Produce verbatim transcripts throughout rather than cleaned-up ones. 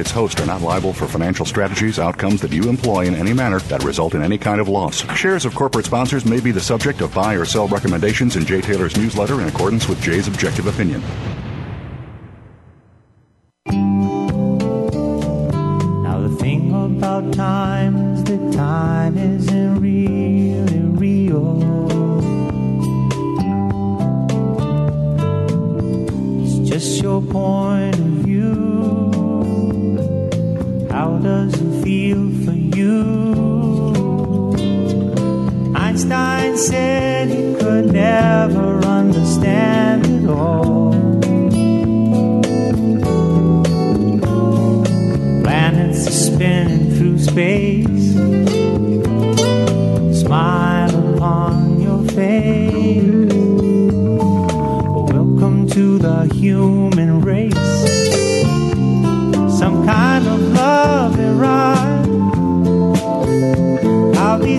its host are not liable for financial strategies, outcomes that you employ in any manner that result in any kind of loss. Shares of corporate sponsors may be the subject of buy or sell recommendations in Jay Taylor's newsletter in accordance with Jay's objective opinion. Now the thing about time is that time isn't really real. It's just your point of view. How does it feel for you? Einstein said he could never understand it all. Planets are spinning through space. Smile upon your face. Welcome to the human race. Some kind of love and ride. I'll be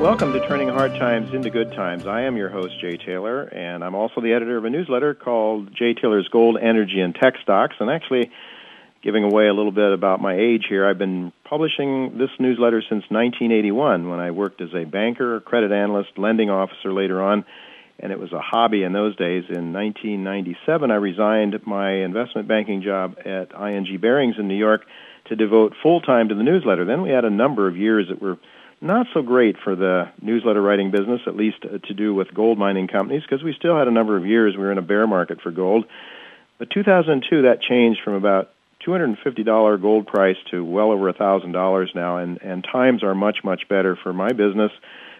Welcome to Turning Hard Times into Good Times. I am your host, Jay Taylor, and I'm also the editor of a newsletter called Jay Taylor's Gold, Energy, and Tech Stocks. And actually, giving away a little bit about my age here, I've been publishing this newsletter since nineteen eighty-one, when I worked as a banker, credit analyst, lending officer later on, and it was a hobby in those days. In nineteen ninety-seven, I resigned my investment banking job at I N G Barings in New York to devote full-time to the newsletter. Then we had a number of years that were not so great for the newsletter writing business, at least to do with gold mining companies, because we still had a number of years. We were in a bear market for gold. But two thousand two, that changed from about two hundred fifty dollars gold price to well over one thousand dollars now, and, and times are much, much better for my business,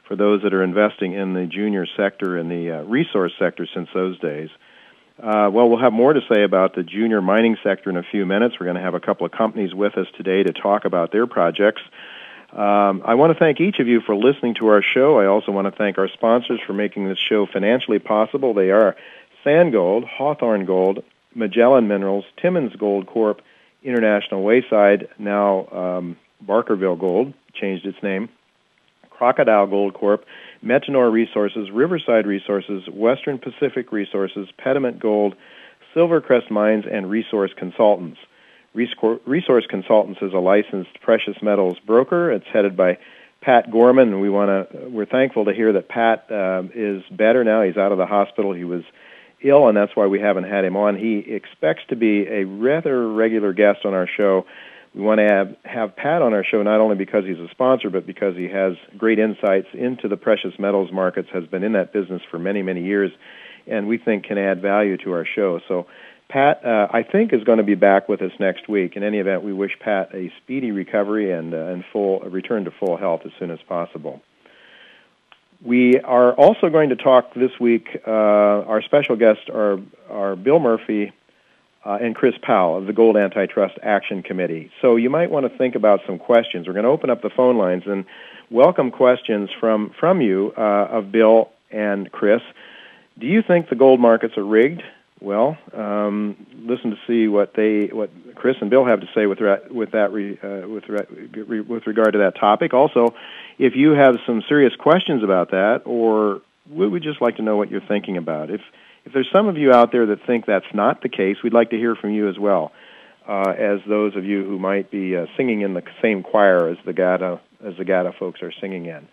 for those that are investing in the junior sector and the uh, resource sector since those days. Uh, well, we'll have more to say about the junior mining sector in a few minutes. We're going to have a couple of companies with us today to talk about their projects. Um, I want to thank each of you for listening to our show. I also want to thank our sponsors for making this show financially possible. They are Sandgold, Hawthorne Gold, Magellan Minerals, Timmins Gold Corp, International Wayside, now um, Barkerville Gold, changed its name, Crocodile Gold Corp, Metanor Resources, Riverside Resources, Western Pacific Resources, Pediment Gold, Silvercrest Mines, and Resource Consultants. Resource Consultants is a licensed precious metals broker. It's headed by Pat Gorman, and we want to. We're thankful to hear that Pat uh, is better now. He's out of the hospital. He was ill, and that's why we haven't had him on. He expects to be a rather regular guest on our show. We want to have, have Pat on our show not only because he's a sponsor, but because he has great insights into the precious metals markets. Has been in that business for many, many years, and we think can add value to our show. So. Pat, uh, I think, is going to be back with us next week. In any event, we wish Pat a speedy recovery and, uh, and full a return to full health as soon as possible. We are also going to talk this week, uh, our special guests are, are Bill Murphy uh, and Chris Powell of the Gold Antitrust Action Committee. So you might want to think about some questions. We're going to open up the phone lines and welcome questions from, from you uh, of Bill and Chris. Do you think the gold markets are rigged? Well, um, listen to see what they, what Chris and Bill have to say with re- with that re- uh, with re- re- with regard to that topic. Also, if you have some serious questions about that, or we would just like to know what you're thinking about. If if there's some of you out there that think that's not the case, we'd like to hear from you as well, uh, as those of you who might be uh, singing in the same choir as the G A T A as the G A T A folks are singing in.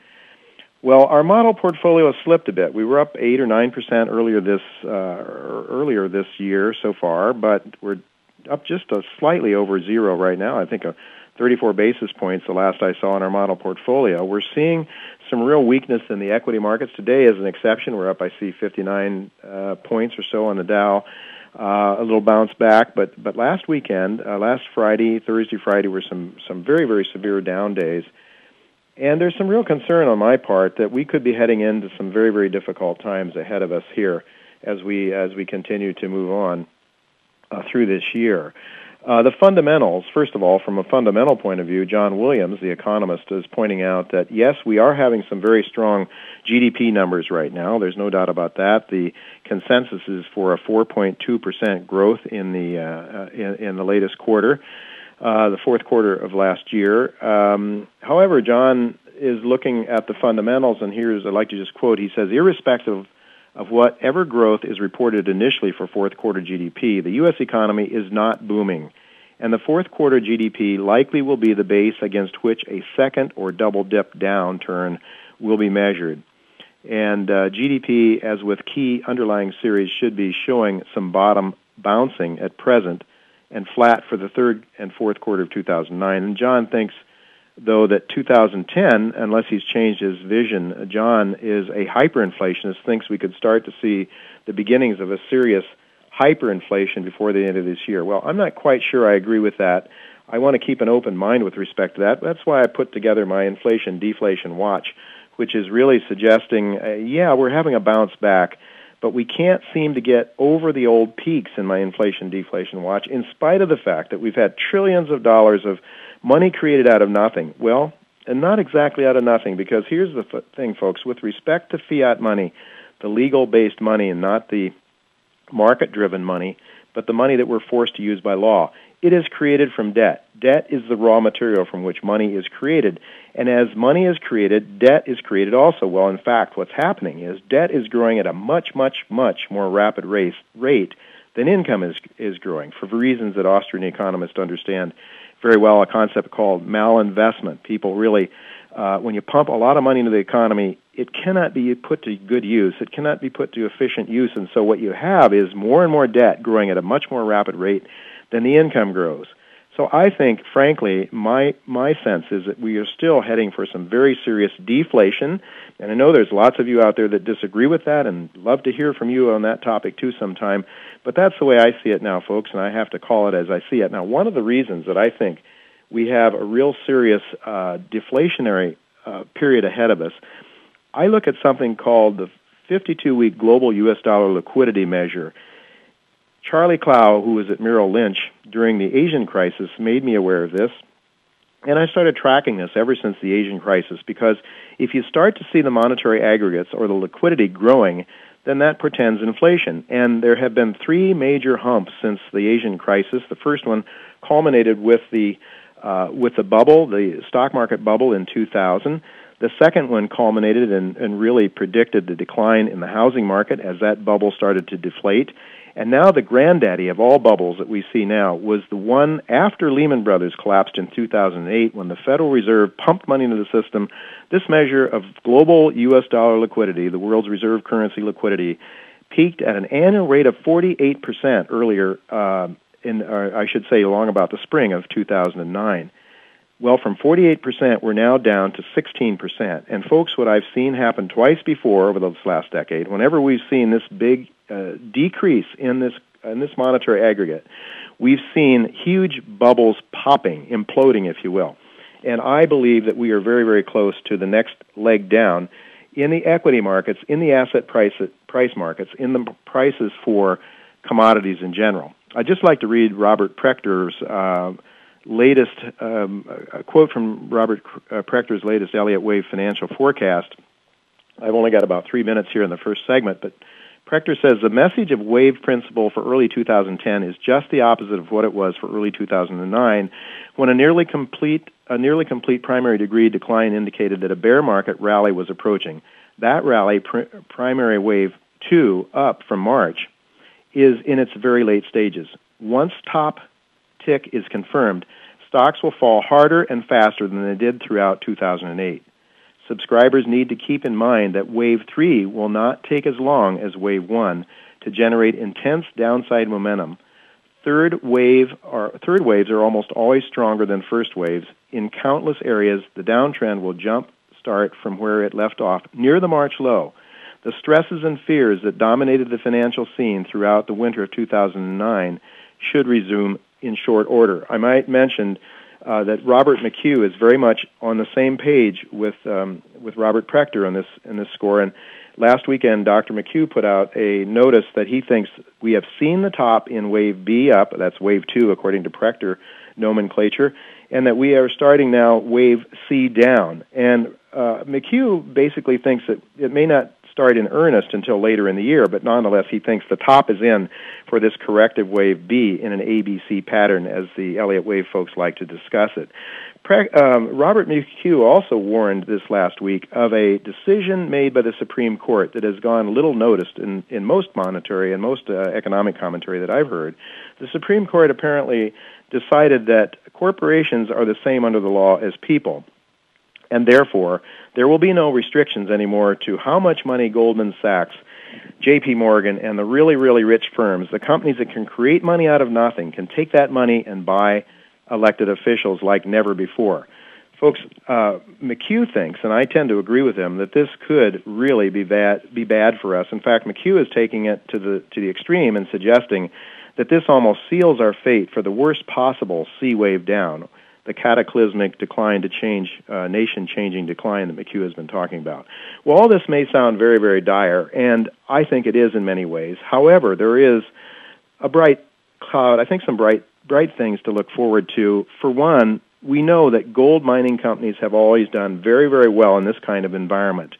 Well, our model portfolio slipped a bit. We were up eight or nine percent earlier this uh, earlier this year so far, but we're up just a slightly over zero right now. I think a thirty-four basis points, the last I saw in our model portfolio. We're seeing some real weakness in the equity markets. Today is an exception. We're up, I see, fifty-nine uh, points or so on the Dow. Uh, a little bounce back, but but last weekend, uh, last Friday, Thursday, Friday, were some some very very severe down days. And there's some real concern on my part that we could be heading into some very, very difficult times ahead of us here as we as we continue to move on uh, through this year. Uh, the fundamentals, first of all, from a fundamental point of view, John Williams, the economist, is pointing out that, yes, we are having some very strong G D P numbers right now. There's no doubt about that. The consensus is for a four point two percent growth in the uh, in, in the latest quarter. Uh, the fourth quarter of last year. Um, however, John is looking at the fundamentals, and here's, I'd like to just quote, he says, irrespective of whatever growth is reported initially for fourth quarter G D P, the U S economy is not booming, and the fourth quarter G D P likely will be the base against which a second or double-dip downturn will be measured. And uh, G D P, as with key underlying series, should be showing some bottom bouncing at present, and flat for the third and fourth quarter of two thousand nine. And John thinks, though, that two thousand ten, unless he's changed his vision, John is a hyperinflationist, thinks we could start to see the beginnings of a serious hyperinflation before the end of this year. Well, I'm not quite sure I agree with that. I want to keep an open mind with respect to that. That's why I put together my inflation-deflation watch, which is really suggesting, uh, yeah, we're having a bounce back, but we can't seem to get over the old peaks in my inflation-deflation watch, in spite of the fact that we've had trillions of dollars of money created out of nothing. Well, and not exactly out of nothing, because here's the f- thing, folks. With respect to fiat money, the legal-based money and not the market-driven money, but the money that we're forced to use by law, it is created from debt. Debt is the raw material from which money is created. And as money is created, debt is created also. Well, in fact, what's happening is debt is growing at a much, much, much more rapid race, rate than income is is growing, for reasons that Austrian economists understand very well, a concept called malinvestment. People really, uh, when you pump a lot of money into the economy, it cannot be put to good use. It cannot be put to efficient use. And so what you have is more and more debt growing at a much more rapid rate then the income grows. So I think, frankly, my my sense is that we are still heading for some very serious deflation, and I know there's lots of you out there that disagree with that, and love to hear from you on that topic too sometime, but that's the way I see it now, folks, and I have to call it as I see it. Now, one of the reasons that I think we have a real serious uh, deflationary uh, period ahead of us, I look at something called the fifty-two week global U S dollar liquidity measure. Charlie Clow, who was at Merrill Lynch during the Asian crisis, made me aware of this, and I started tracking this ever since the Asian crisis, because if you start to see the monetary aggregates or the liquidity growing, then that portends inflation. And there have been three major humps since the Asian crisis. The first one culminated with the uh, with the bubble, the stock market bubble in two thousand. The second one culminated and, and really predicted the decline in the housing market as that bubble started to deflate. And now the granddaddy of all bubbles that we see now was the one after Lehman Brothers collapsed in two thousand eight, when the Federal Reserve pumped money into the system. This measure of global U S dollar liquidity, the world's reserve currency liquidity, peaked at an annual rate of forty-eight percent earlier, uh, in, or I should say along about the spring of two thousand nine. Well, from forty-eight percent, we're now down to sixteen percent. And folks, what I've seen happen twice before over this last decade, whenever we've seen this big uh, decrease in this in this monetary aggregate, we've seen huge bubbles popping, imploding, if you will. And I believe that we are very, very close to the next leg down in the equity markets, in the asset price price markets, in the prices for commodities in general. I'd just like to read Robert Prechter's Uh, latest um, a quote from Robert Prechter's latest Elliott Wave financial forecast. I've only got about three minutes here in the first segment, but Prechter says the message of wave principle for early two thousand ten is just the opposite of what it was for early two thousand nine, when a nearly complete a nearly complete primary degree decline indicated that a bear market rally was approaching. That rally, pr- primary wave two up from March, is in its very late stages. Once top tick is confirmed, stocks will fall harder and faster than they did throughout two thousand eight. Subscribers need to keep in mind that Wave three will not take as long as Wave one to generate intense downside momentum. Third wave are, third waves are almost always stronger than first waves. In countless areas, the downtrend will jump start from where it left off, near the March low. The stresses and fears that dominated the financial scene throughout the winter of two thousand nine should resume in short order. I might mention Uh, that Robert McHugh is very much on the same page with um, with Robert Prechter on this in this score. And last weekend, Doctor McHugh put out a notice that he thinks we have seen the top in Wave B up, that's Wave two according to Prechter nomenclature, and that we are starting now Wave C down. And uh, McHugh basically thinks that it may not start in earnest until later in the year, but nonetheless he thinks the top is in for this corrective wave B in an A B C pattern, as the Elliott Wave folks like to discuss it. Pre- um, Robert McHugh also warned this last week of a decision made by the Supreme Court that has gone little noticed in, in most monetary and most uh, economic commentary that I've heard. The Supreme Court apparently decided that corporations are the same under the law as people, and therefore there will be no restrictions anymore to how much money Goldman Sachs, J P. Morgan, and the really, really rich firms, the companies that can create money out of nothing, can take that money and buy elected officials like never before. Folks, uh, McHugh thinks, and I tend to agree with him, that this could really be bad, be bad for us. In fact, McHugh is taking it to the to the extreme and suggesting that this almost seals our fate for the worst possible C wave down, the cataclysmic decline to change, uh, nation-changing decline that McHugh has been talking about. Well, all this may sound very, very dire, and I think it is in many ways. However, there is a bright cloud, I think some bright, bright things to look forward to. For one, we know that gold mining companies have always done very, very well in this kind of environment.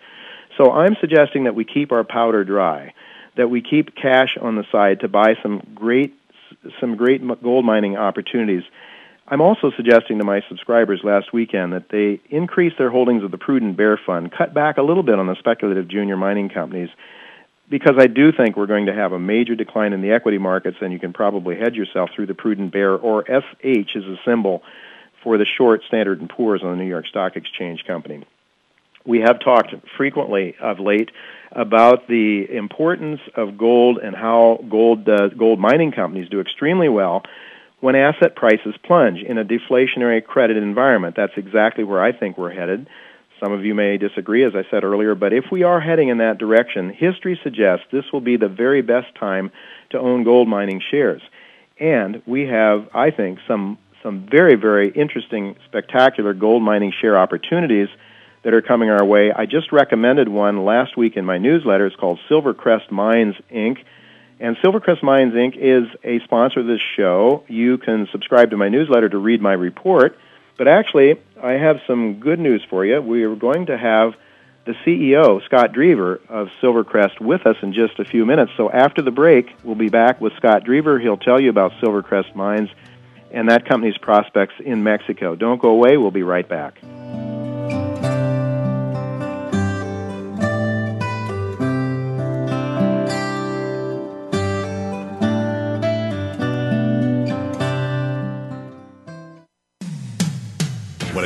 So I'm suggesting that we keep our powder dry, that we keep cash on the side to buy some great, some great gold mining opportunities. I'm also suggesting to my subscribers last weekend that they increase their holdings of the Prudent Bear Fund, cut back a little bit on the speculative junior mining companies, because I do think we're going to have a major decline in the equity markets, and you can probably hedge yourself through the Prudent Bear, or S H is a symbol for the short Standard and Poor's on the New York Stock Exchange Company. We have talked frequently of late about the importance of gold and how gold uh, gold mining companies do extremely well when asset prices plunge in a deflationary credit environment. That's exactly where I think we're headed. Some of you may disagree, as I said earlier, but if we are heading in that direction, history suggests this will be the very best time to own gold mining shares. And we have, I think, some some very, very interesting, spectacular gold mining share opportunities that are coming our way. I just recommended one last week in my newsletter. It's called Silvercrest Mines, Incorporated, and Silvercrest Mines, Incorporated is a sponsor of this show. You can subscribe to my newsletter to read my report. But actually, I have some good news for you. We are going to have the C E O, Scott Drever, of Silvercrest with us in just a few minutes. So after the break, we'll be back with Scott Drever. He'll tell you about Silvercrest Mines and that company's prospects in Mexico. Don't go away. We'll be right back. When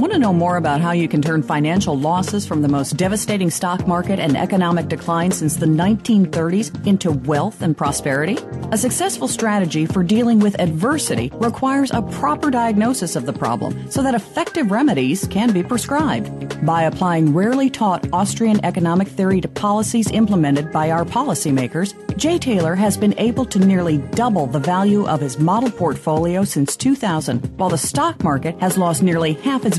Want to know more about how you can turn financial losses from the most devastating stock market and economic decline since the nineteen thirties into wealth and prosperity? A successful strategy for dealing with adversity requires a proper diagnosis of the problem so that effective remedies can be prescribed. By applying rarely taught Austrian economic theory to policies implemented by our policymakers, Jay Taylor has been able to nearly double the value of his model portfolio since two thousand, while the stock market has lost nearly half its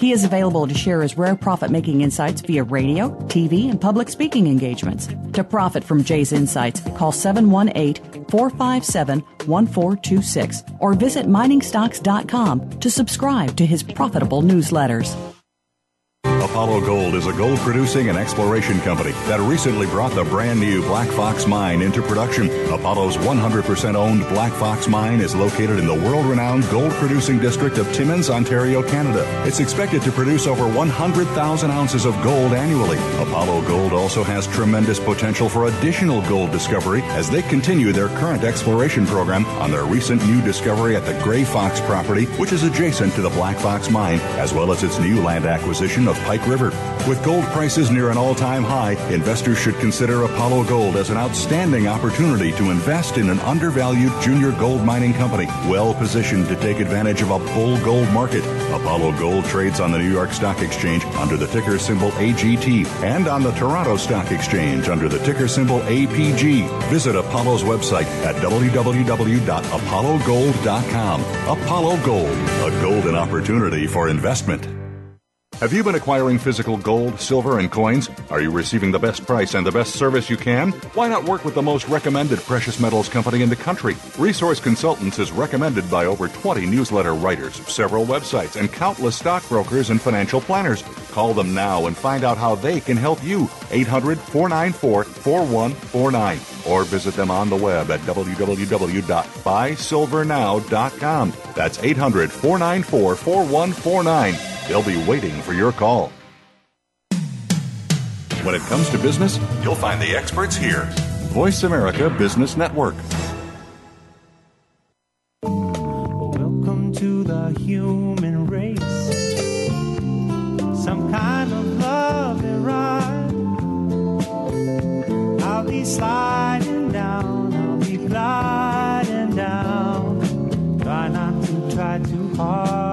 He is available to share his rare profit-making insights via radio, T V, and public speaking engagements. To profit from Jay's insights, call seven one eight, four five seven, one four two six or visit mining stocks dot com to subscribe to his profitable newsletters. Apollo Gold is a gold producing and exploration company that recently brought the brand new Black Fox Mine into production. Apollo's one hundred percent owned Black Fox Mine is located in the world-renowned gold producing district of Timmins, Ontario, Canada. It's expected to produce over one hundred thousand ounces of gold annually. Apollo Gold also has tremendous potential for additional gold discovery as they continue their current exploration program on their recent new discovery at the Gray Fox property, which is adjacent to the Black Fox Mine, as well as its new land acquisition of Pike River. With gold prices near an all-time high, investors should consider Apollo Gold as an outstanding opportunity to invest in an undervalued junior gold mining company, well positioned to take advantage of a bull gold market. Apollo Gold trades on the New York Stock Exchange under the ticker symbol A G T and on the Toronto Stock Exchange under the ticker symbol A P G. Visit Apollo's website at w w w dot apollo gold dot com. Apollo Gold, a golden opportunity for investment. Have you been acquiring physical gold, silver, and coins? Are you receiving the best price and the best service you can? Why not work with the most recommended precious metals company in the country? Resource Consultants is recommended by over twenty newsletter writers, several websites, and countless stockbrokers and financial planners. Call them now and find out how they can help you. eight hundred, four nine four, four one four nine. Or visit them on the web at w w w dot buy silver now dot com. That's eight hundred, four nine four, four one four nine. They'll be waiting for your call. When it comes to business, you'll find the experts here. Voice America Business Network. Welcome to the human race. Some kind of love and ride. I'll be sliding down, I'll be gliding down. Try not to try too hard.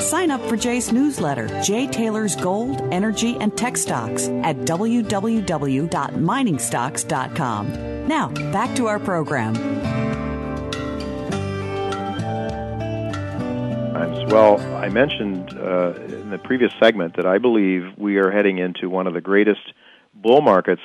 Sign up for Jay's newsletter, Jay Taylor's Gold, Energy, and Tech Stocks at w w w dot mining stocks dot com. Now, back to our program. Well, I mentioned uh, in the previous segment that I believe we are heading into one of the greatest bull markets,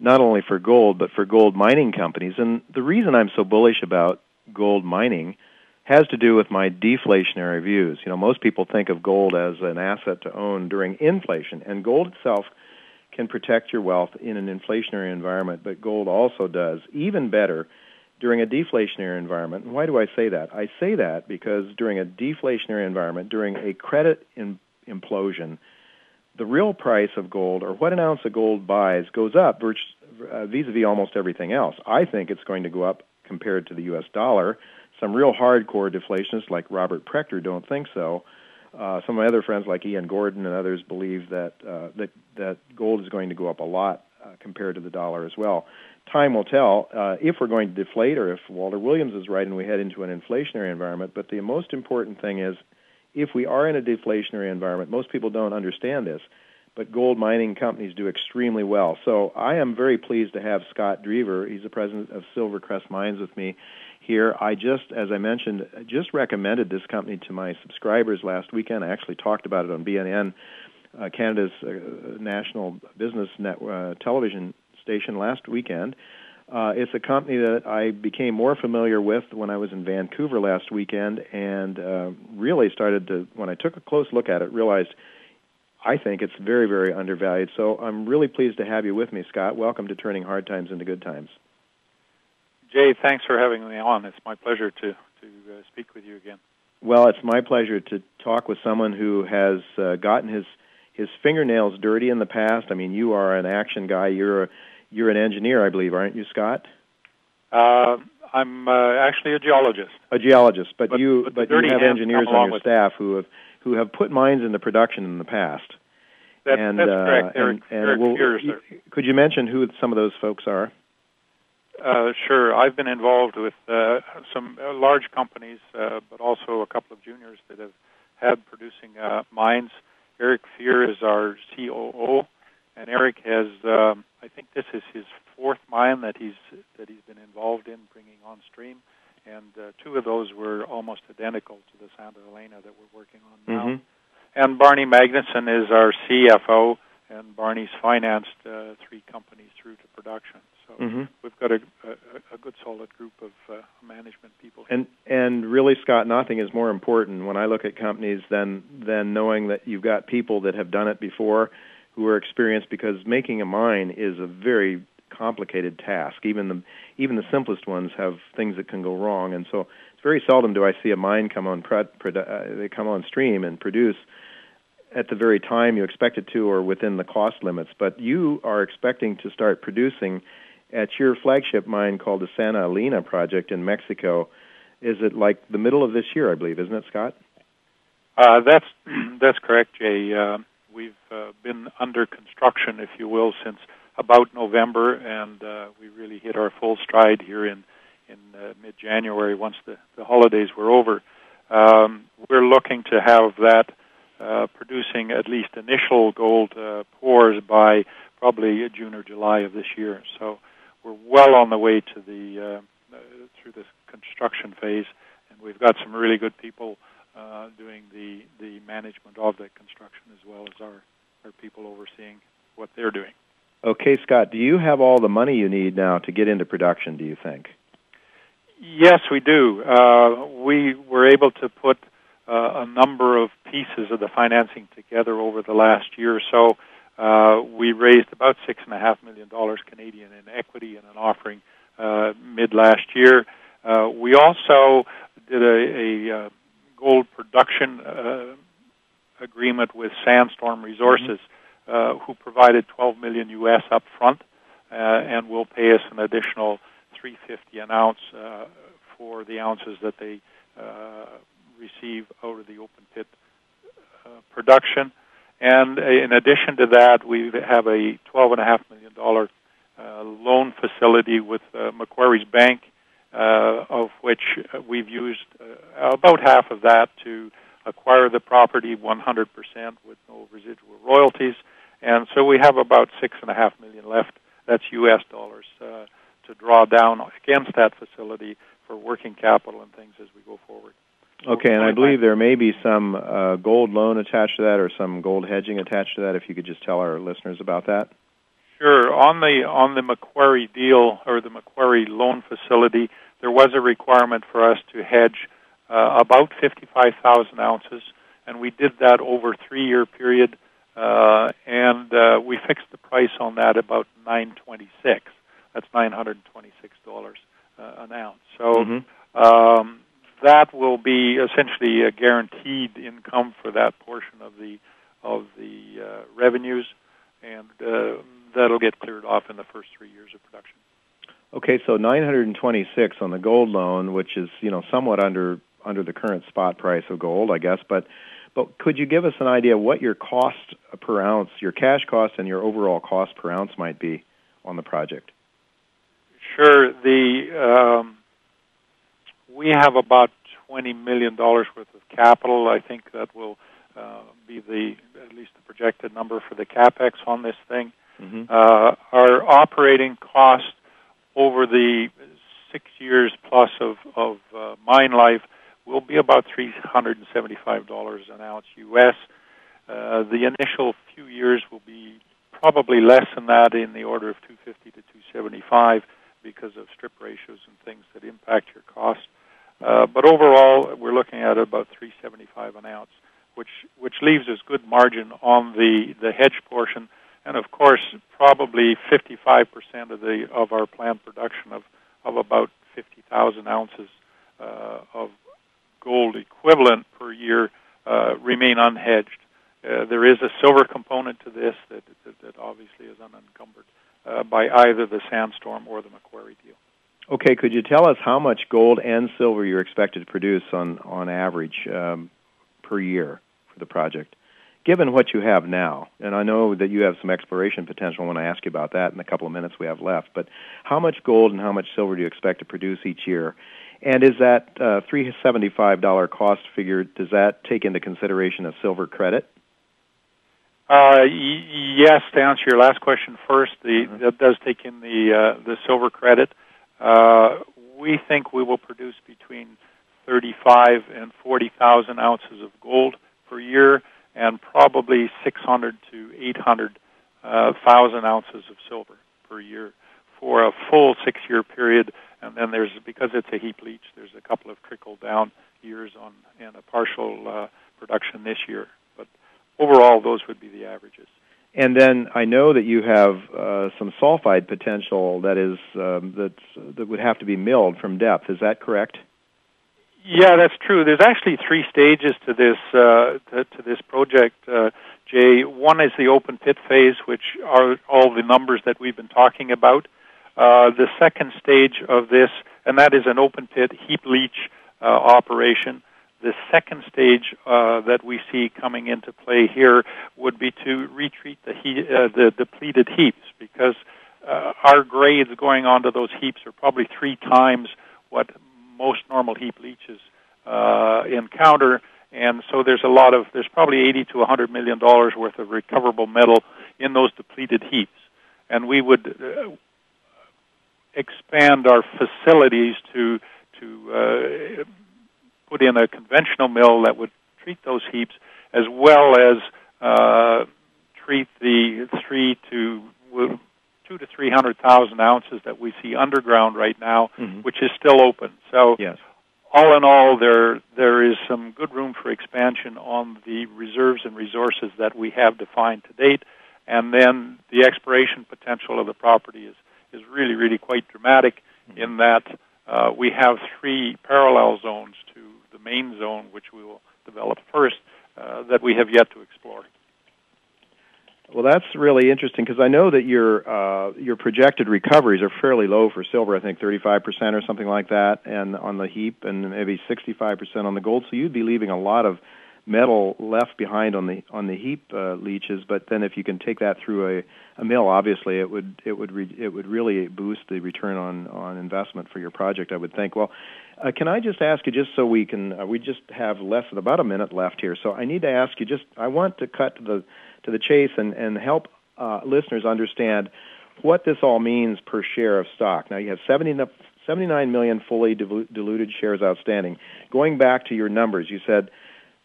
not only for gold, but for gold mining companies. And the reason I'm so bullish about gold mining has to do with my deflationary views. You know, most people think of gold as an asset to own during inflation, and gold itself can protect your wealth in an inflationary environment, but gold also does, even better, during a deflationary environment. And why do I say that? I say that because during a deflationary environment, during a credit in- implosion, the real price of gold, or what an ounce of gold buys, goes up vis-a-vis almost everything else. I think it's going to go up compared to the U S dollar. Some real hardcore deflationists like Robert Prechter don't think so. Uh, some of my other friends like Ian Gordon and others believe that uh, that, that gold is going to go up a lot uh, compared to the dollar as well. Time will tell uh, if we're going to deflate or if Walter Williams is right and we head into an inflationary environment. But the most important thing is if we are in a deflationary environment, most people don't understand this, but gold mining companies do extremely well. So I am very pleased to have Scott Drever. He's the president of Silvercrest Mines with me here. I just, as I mentioned, just recommended this company to my subscribers last weekend. I actually talked about it on B N N, uh, Canada's uh, national business net, uh, television station last weekend. Uh, it's a company that I became more familiar with when I was in Vancouver last weekend and uh, really started to, when I took a close look at it, realized I think it's very, very undervalued. So I'm really pleased to have you with me, Scott. Welcome to Turning Hard Times into Good Times. Jay, thanks for having me on. It's my pleasure to, to uh, speak with you again. Well, it's my pleasure to talk with someone who has uh, gotten his his fingernails dirty in the past. I mean, you are an action guy. You're a, you're an engineer, I believe, aren't you, Scott? Uh, I'm uh, actually a geologist. A geologist, but, but you but, but you have engineers on your staff who have who have put mines into production in the past. That, and, that's uh, correct. They're, and, they're and we'll, you, could you mention who some of those folks are? Uh, sure. I've been involved with uh, some uh, large companies, uh, but also a couple of juniors that have had producing uh, mines. Eric Fear is our C O O, and Eric has, um, I think this is his fourth mine that he's that he's been involved in bringing on stream, and uh, two of those were almost identical to the Santa Elena that we're working on now. Mm-hmm. And Barney Magnuson is our C F O, and Barney's financed uh, three companies through to production. So mm-hmm. we've got a, a, a good solid group of uh, management people here. And and really, Scott, nothing is more important when I look at companies than than knowing that you've got people that have done it before, who are experienced, because making a mine is a very complicated task. Even the even the simplest ones have things that can go wrong, and so it's very seldom do I see a mine come on pre, pre, uh, they come on stream and produce at the very time you expect it to, or within the cost limits. But you are expecting to start producing at your flagship mine called the Santa Elena Project in Mexico. Is it like the middle of this year, I believe, isn't it, Scott? Uh, that's that's correct, Jay. Uh, we've uh, been under construction, if you will, since about November, and uh, we really hit our full stride here in, in uh, mid-January once the, the holidays were over. Um, we're looking to have that uh, producing at least initial gold uh, pours by probably June or July of this year. So we're well on the way to the uh, through this construction phase, and we've got some really good people uh, doing the, the management of the construction as well as our, our people overseeing what they're doing. Okay, Scott, do you have all the money you need now to get into production, do you think? Yes, we do. Uh, we were able to put uh, a number of pieces of the financing together over the last year or so. Uh, we raised about six point five million dollars Canadian in equity in an offering uh, mid-last year. Uh, we also did a, a uh, gold production uh, agreement with Sandstorm Resources, mm-hmm. uh, who provided twelve million dollars U S up front uh, and will pay us an additional three hundred fifty dollars an ounce uh, for the ounces that they uh, receive out of the open pit uh, production. And in addition to that, we have a twelve point five million dollars uh, loan facility with uh, Macquarie's Bank, uh, of which we've used uh, about half of that to acquire the property one hundred percent with no residual royalties. And so we have about six point five million dollars left, that's U S dollars, uh, to draw down against that facility for working capital and things as we go forward. Okay, and I believe there may be some uh, gold loan attached to that or some gold hedging attached to that, if you could just tell our listeners about that. Sure. On the on the Macquarie deal or the Macquarie loan facility, there was a requirement for us to hedge uh, about fifty-five thousand ounces, and we did that over a three-year period, uh, and uh, we fixed the price on that about nine twenty-six. That's nine hundred twenty-six dollars uh, an ounce. So... Mm-hmm. Um, that will be essentially a guaranteed income for that portion of the of the uh, revenues, and uh, that'll get cleared off in the first three years of production. Okay, so nine hundred twenty-six on the gold loan, which is you know somewhat under under the current spot price of gold, I guess. But but could you give us an idea what your cost per ounce, your cash cost, and your overall cost per ounce might be on the project? Sure. The um, We have about twenty million dollars worth of capital. I think that will uh, be the at least the projected number for the CapEx on this thing. Mm-hmm. Uh, our operating cost over the six years plus of, of uh, mine life will be about three hundred seventy-five dollars an ounce U S. Uh, the initial few years will be probably less than that, in the order of two hundred fifty to two hundred seventy-five, because of strip ratios and things that impact your cost. Uh, but overall, we're looking at about three seventy-five an ounce, which which leaves us good margin on the, the hedge portion, and of course, probably fifty-five percent of the of our planned production of, of about thousand ounces uh, of gold equivalent per year uh, remain unhedged. Uh, there is a silver component to this that, that, that obviously is unencumbered uh, by either the Sandstorm or the Macquarie deal. Okay, could you tell us how much gold and silver you're expected to produce on, on average um, per year for the project, given what you have now? And I know that you have some exploration potential. I want to ask you about that in the couple of minutes we have left. But how much gold and how much silver do you expect to produce each year? And is that uh, three hundred seventy-five dollars cost figure, does that take into consideration a silver credit? Uh, y- yes, to answer your last question first, the, mm-hmm. that does take in the uh, the silver credit. Uh, we think we will produce between thirty-five and forty thousand ounces of gold per year, and probably six hundred to eight hundred uh, thousand ounces of silver per year for a full six-year period. And then there's, because it's a heap leach, there's a couple of trickle-down years on and a partial uh, production this year. But overall, those would be the averages. And then I know that you have uh, some sulfide potential that is um, that's, that would have to be milled from depth. Is that correct? Yeah, that's true. There's actually three stages to this uh, to, to this project, uh, Jay. One is the open pit phase, which are all the numbers that we've been talking about. Uh, the second stage of this, and that is an open pit heap leach uh, operation. The second stage uh, that we see coming into play here would be to retreat the, he- uh, the depleted heaps, because uh, our grades going onto those heaps are probably three times what most normal heap leaches uh, encounter, and so there's a lot of there's probably eighty to one hundred million dollars worth of recoverable metal in those depleted heaps, and we would uh, expand our facilities to to. Uh, put in a conventional mill that would treat those heaps, as well as uh, treat the three to two to three hundred thousand ounces that we see underground right now, mm-hmm. which is still open. So, yes. All in all, there there is some good room for expansion on the reserves and resources that we have defined to date, and then the exploration potential of the property is is really really quite dramatic, mm-hmm. in that uh, we have three parallel zones to main zone, which we will develop first, uh, that we have yet to explore. Well, that's really interesting, because I know that your uh, your projected recoveries are fairly low for silver, I think thirty-five percent or something like that, and on the heap, and maybe sixty-five percent on the gold, so you'd be leaving a lot of metal left behind on the on the heap uh, leaches, but then if you can take that through a, a mill, obviously it would it would re- it would really boost the return on, on investment for your project, I would think. Well, uh, can I just ask you, just so we can uh, we just have less than about a minute left here, so I need to ask you, just I want to cut to the to the chase and and help uh, listeners understand what this all means per share of stock. Now you have seventy-nine million fully dil- diluted shares outstanding. Going back to your numbers, you said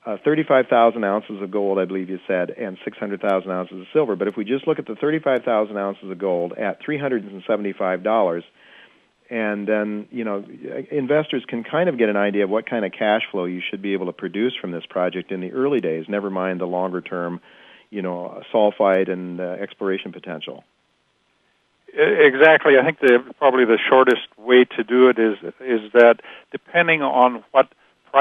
Uh, thirty-five thousand ounces of gold, I believe you said, and six hundred thousand ounces of silver. But if we just look at the thirty-five thousand ounces of gold at three hundred seventy-five dollars, and then, you know, investors can kind of get an idea of what kind of cash flow you should be able to produce from this project in the early days, never mind the longer-term, you know, sulfide and uh, exploration potential. Exactly. I think the, probably the shortest way to do it is is that, depending on what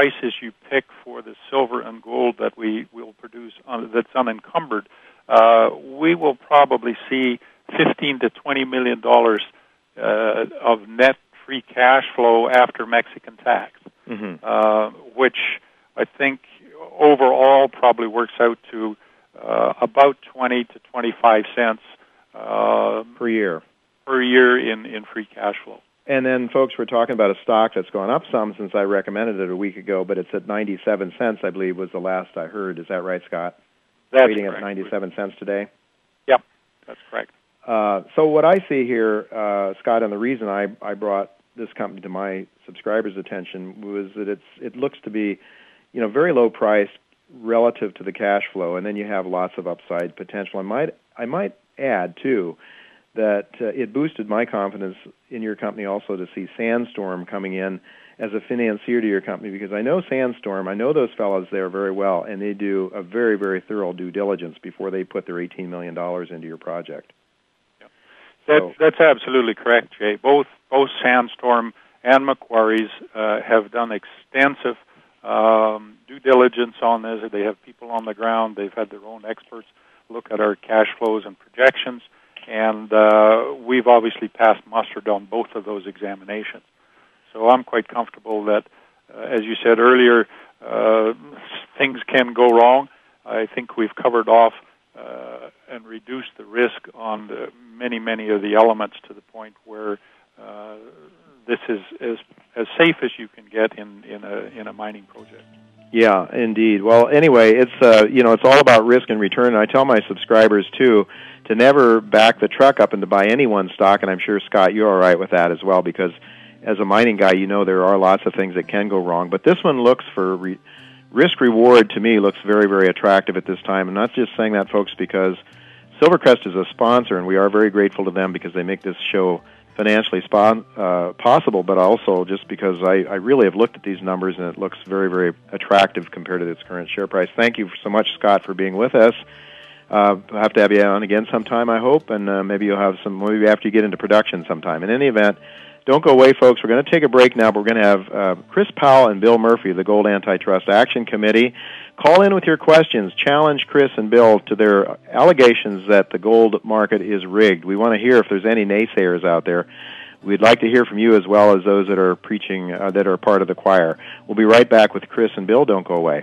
prices you pick for the silver and gold that we will produce on, that's unencumbered, uh, we will probably see fifteen to twenty million dollars uh, of net free cash flow after Mexican tax, mm-hmm. uh, which I think overall probably works out to uh, about twenty to twenty-five cents uh, per year per year in, in free cash flow. And then, folks, we're talking about a stock that's gone up some since I recommended it a week ago, but it's at ninety-seven cents, I believe, was the last I heard. Is that right, Scott? That's Trading correct. Trading at ninety-seven cents today? Yep, that's correct. Uh, so what I see here, uh, Scott, and the reason I, I brought this company to my subscribers' attention was that it's it looks to be, you know, very low priced relative to the cash flow, and then you have lots of upside potential. I might I might add, too, that uh, it boosted my confidence in your company also to see Sandstorm coming in as a financier to your company, because I know Sandstorm, I know those fellows there very well, and they do a very, very thorough due diligence before they put their eighteen million dollars into your project. Yeah. That, so, that's absolutely correct, Jay. Both both Sandstorm and Macquarie's uh, have done extensive um, due diligence on this. They have people on the ground. They've had their own experts look at our cash flows and projections, and uh, we've obviously passed muster on both of those examinations. So I'm quite comfortable that, uh, as you said earlier, uh, things can go wrong. I think we've covered off uh, and reduced the risk on the many, many of the elements to the point where uh, this is as as safe as you can get in, in a in a mining project. Yeah, indeed. Well, anyway, it's uh, you know it's all about risk and return. And I tell my subscribers too to never back the truck up and to buy any one stock. And I'm sure, Scott, you're all right with that as well, because as a mining guy, you know there are lots of things that can go wrong. But this one looks for re- risk reward to me looks very, very attractive at this time. And not just saying that, folks, because Silvercrest is a sponsor, and we are very grateful to them because they make this show financially spon- uh, possible, but also just because I, I really have looked at these numbers and it looks very, very attractive compared to its current share price. Thank you so much, Scott, for being with us. Uh, I'll have to have you on again sometime, I hope, and uh, maybe you'll have some, maybe after you get into production sometime. In any event, don't go away, folks. We're going to take a break now, but we're going to have uh, Chris Powell and Bill Murphy of the Gold Antitrust Action Committee. Call in with your questions. Challenge Chris and Bill to their allegations that the gold market is rigged. We want to hear if there's any naysayers out there. We'd like to hear from you as well as those that are preaching, uh, that are part of the choir. We'll be right back with Chris and Bill. Don't go away.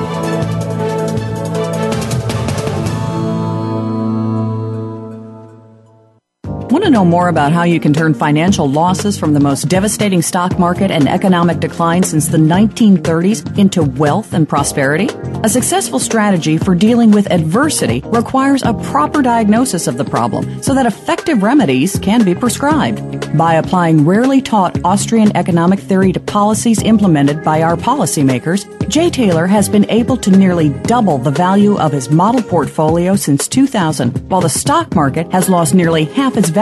Want to know more about how you can turn financial losses from the most devastating stock market and economic decline since the nineteen thirties into wealth and prosperity? A successful strategy for dealing with adversity requires a proper diagnosis of the problem so that effective remedies can be prescribed. By applying rarely taught Austrian economic theory to policies implemented by our policymakers, Jay Taylor has been able to nearly double the value of his model portfolio since two thousand, while the stock market has lost nearly half its value.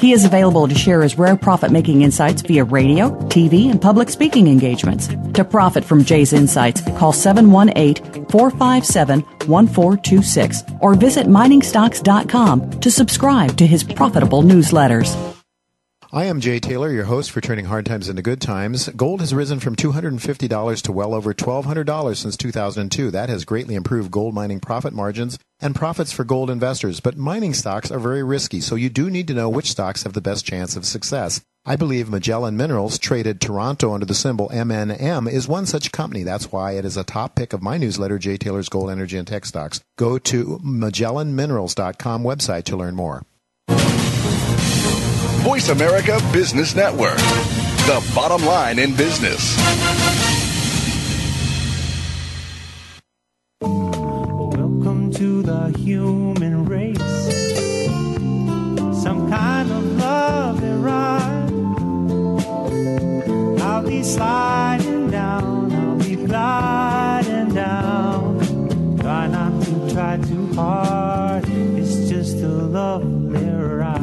He is available to share his rare profit-making insights via radio, T V, and public speaking engagements. To profit from Jay's insights, call seven one eight, four five seven, one four two six or visit mining stocks dot com to subscribe to his profitable newsletters. I am Jay Taylor, your host for Turning Hard Times into Good Times. Gold has risen from two hundred fifty dollars to well over twelve hundred dollars since two thousand two. That has greatly improved gold mining profit margins and profits for gold investors. But mining stocks are very risky, so you do need to know which stocks have the best chance of success. I believe Magellan Minerals, traded Toronto under the symbol M N M, is one such company. That's why it is a top pick of my newsletter, Jay Taylor's Gold, Energy, and Tech Stocks. Go to Magellan Minerals dot com website to learn more. Voice America Business Network, the bottom line in business. Welcome to the human race, some kind of love and ride. I'll be sliding down, I'll be gliding down. Try not to try too hard, it's just a lovely ride.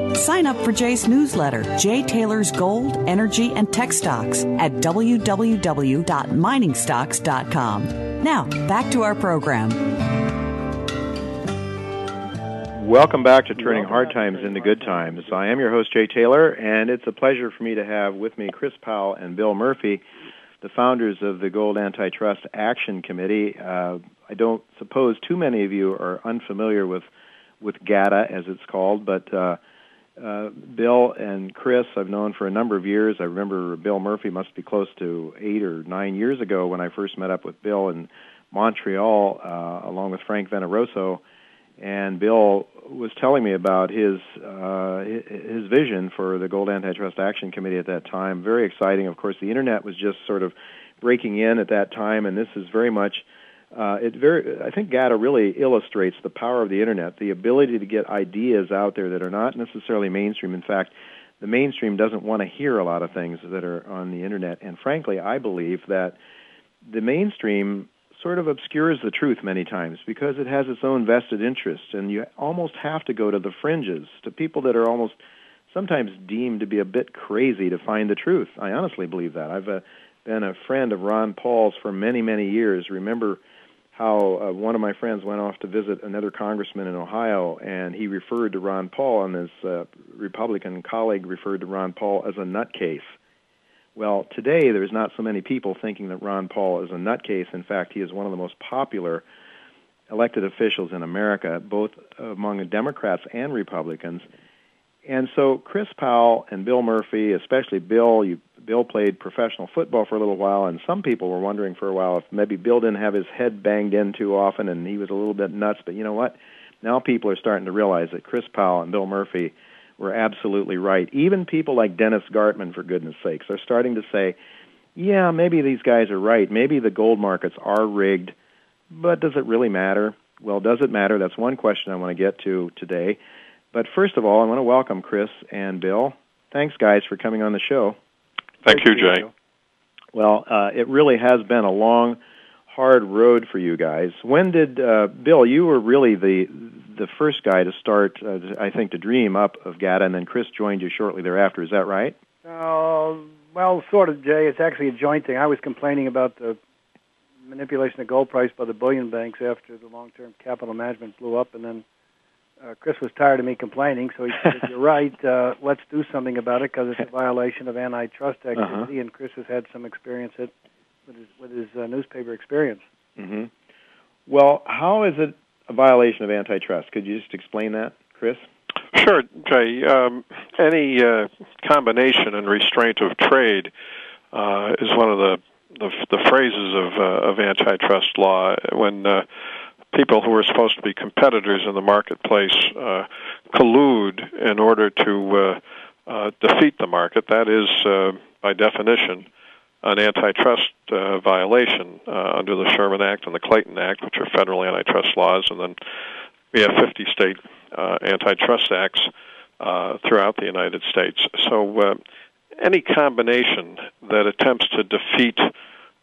Sign up for Jay's newsletter, Jay Taylor's Gold, Energy, and Tech Stocks at w w w dot mining stocks dot com. Now, back to our program. Welcome back to Turning Hard Times into Good Times. I am your host, Jay Taylor, and it's a pleasure for me to have with me Chris Powell and Bill Murphy, the founders of the Gold Antitrust Action Committee. Uh, I don't suppose too many of you are unfamiliar with, with GATA, as it's called, but uh, uh, Bill and Chris I've known for a number of years. I remember Bill Murphy must be close to eight or nine years ago when I first met up with Bill in Montreal, uh, along with Frank Veneroso. And Bill was telling me about his uh, his vision for the Gold Antitrust Action Committee at that time. Very exciting. Of course, the Internet was just sort of breaking in at that time, and this is very much, uh, it very. I think GATA really illustrates the power of the Internet, the ability to get ideas out there that are not necessarily mainstream. In fact, the mainstream doesn't want to hear a lot of things that are on the Internet. And frankly, I believe that the mainstream sort of obscures the truth many times because it has its own vested interests, and you almost have to go to the fringes, to people that are almost sometimes deemed to be a bit crazy to find the truth. I honestly believe that. I've uh, been a friend of Ron Paul's for many, many years. Remember how uh, one of my friends went off to visit another congressman in Ohio, and he referred to Ron Paul, and his uh, Republican colleague referred to Ron Paul as a nutcase. Well, today there's not so many people thinking that Ron Paul is a nutcase. In fact, he is one of the most popular elected officials in America, both among Democrats and Republicans. And so Chris Powell and Bill Murphy, especially Bill, you, Bill played professional football for a little while, and some people were wondering for a while if maybe Bill didn't have his head banged in too often and he was a little bit nuts. But you know what? Now people are starting to realize that Chris Powell and Bill Murphy were absolutely right. Even people like Dennis Gartman, for goodness sakes, are starting to say, yeah, maybe these guys are right. Maybe the gold markets are rigged, but does it really matter? Well, does it matter? That's one question I want to get to today. But first of all, I want to welcome Chris and Bill. Thanks, guys, for coming on the show. Thank you, Jay. Well, uh, it really has been a long, hard road for you guys. When did, uh, Bill, you were really the the first guy to start, uh, I think, to dream up of GATA, and then Chris joined you shortly thereafter. Is that right? Uh, well, sort of, Jay. It's actually a joint thing. I was complaining about the manipulation of gold price by the bullion banks after the long-term capital management blew up, and then uh, Chris was tired of me complaining, so he said, you're right, uh, let's do something about it because it's a violation of antitrust activity, uh-huh. and Chris has had some experience at, with his, with his uh, newspaper experience. Mm-hmm. Well, how is it a violation of antitrust? Could you just explain that, Chris? Sure, Jay. Um, any uh, combination and restraint of trade uh, is one of the the, the phrases of, uh, of antitrust law. When uh, people who are supposed to be competitors in the marketplace uh, collude in order to uh, uh, defeat the market, that is, uh, by definition, an antitrust uh, violation uh, under the Sherman Act and the Clayton Act, which are federal antitrust laws, and then we have fifty state uh, antitrust acts uh, throughout the United States. So uh, any combination that attempts to defeat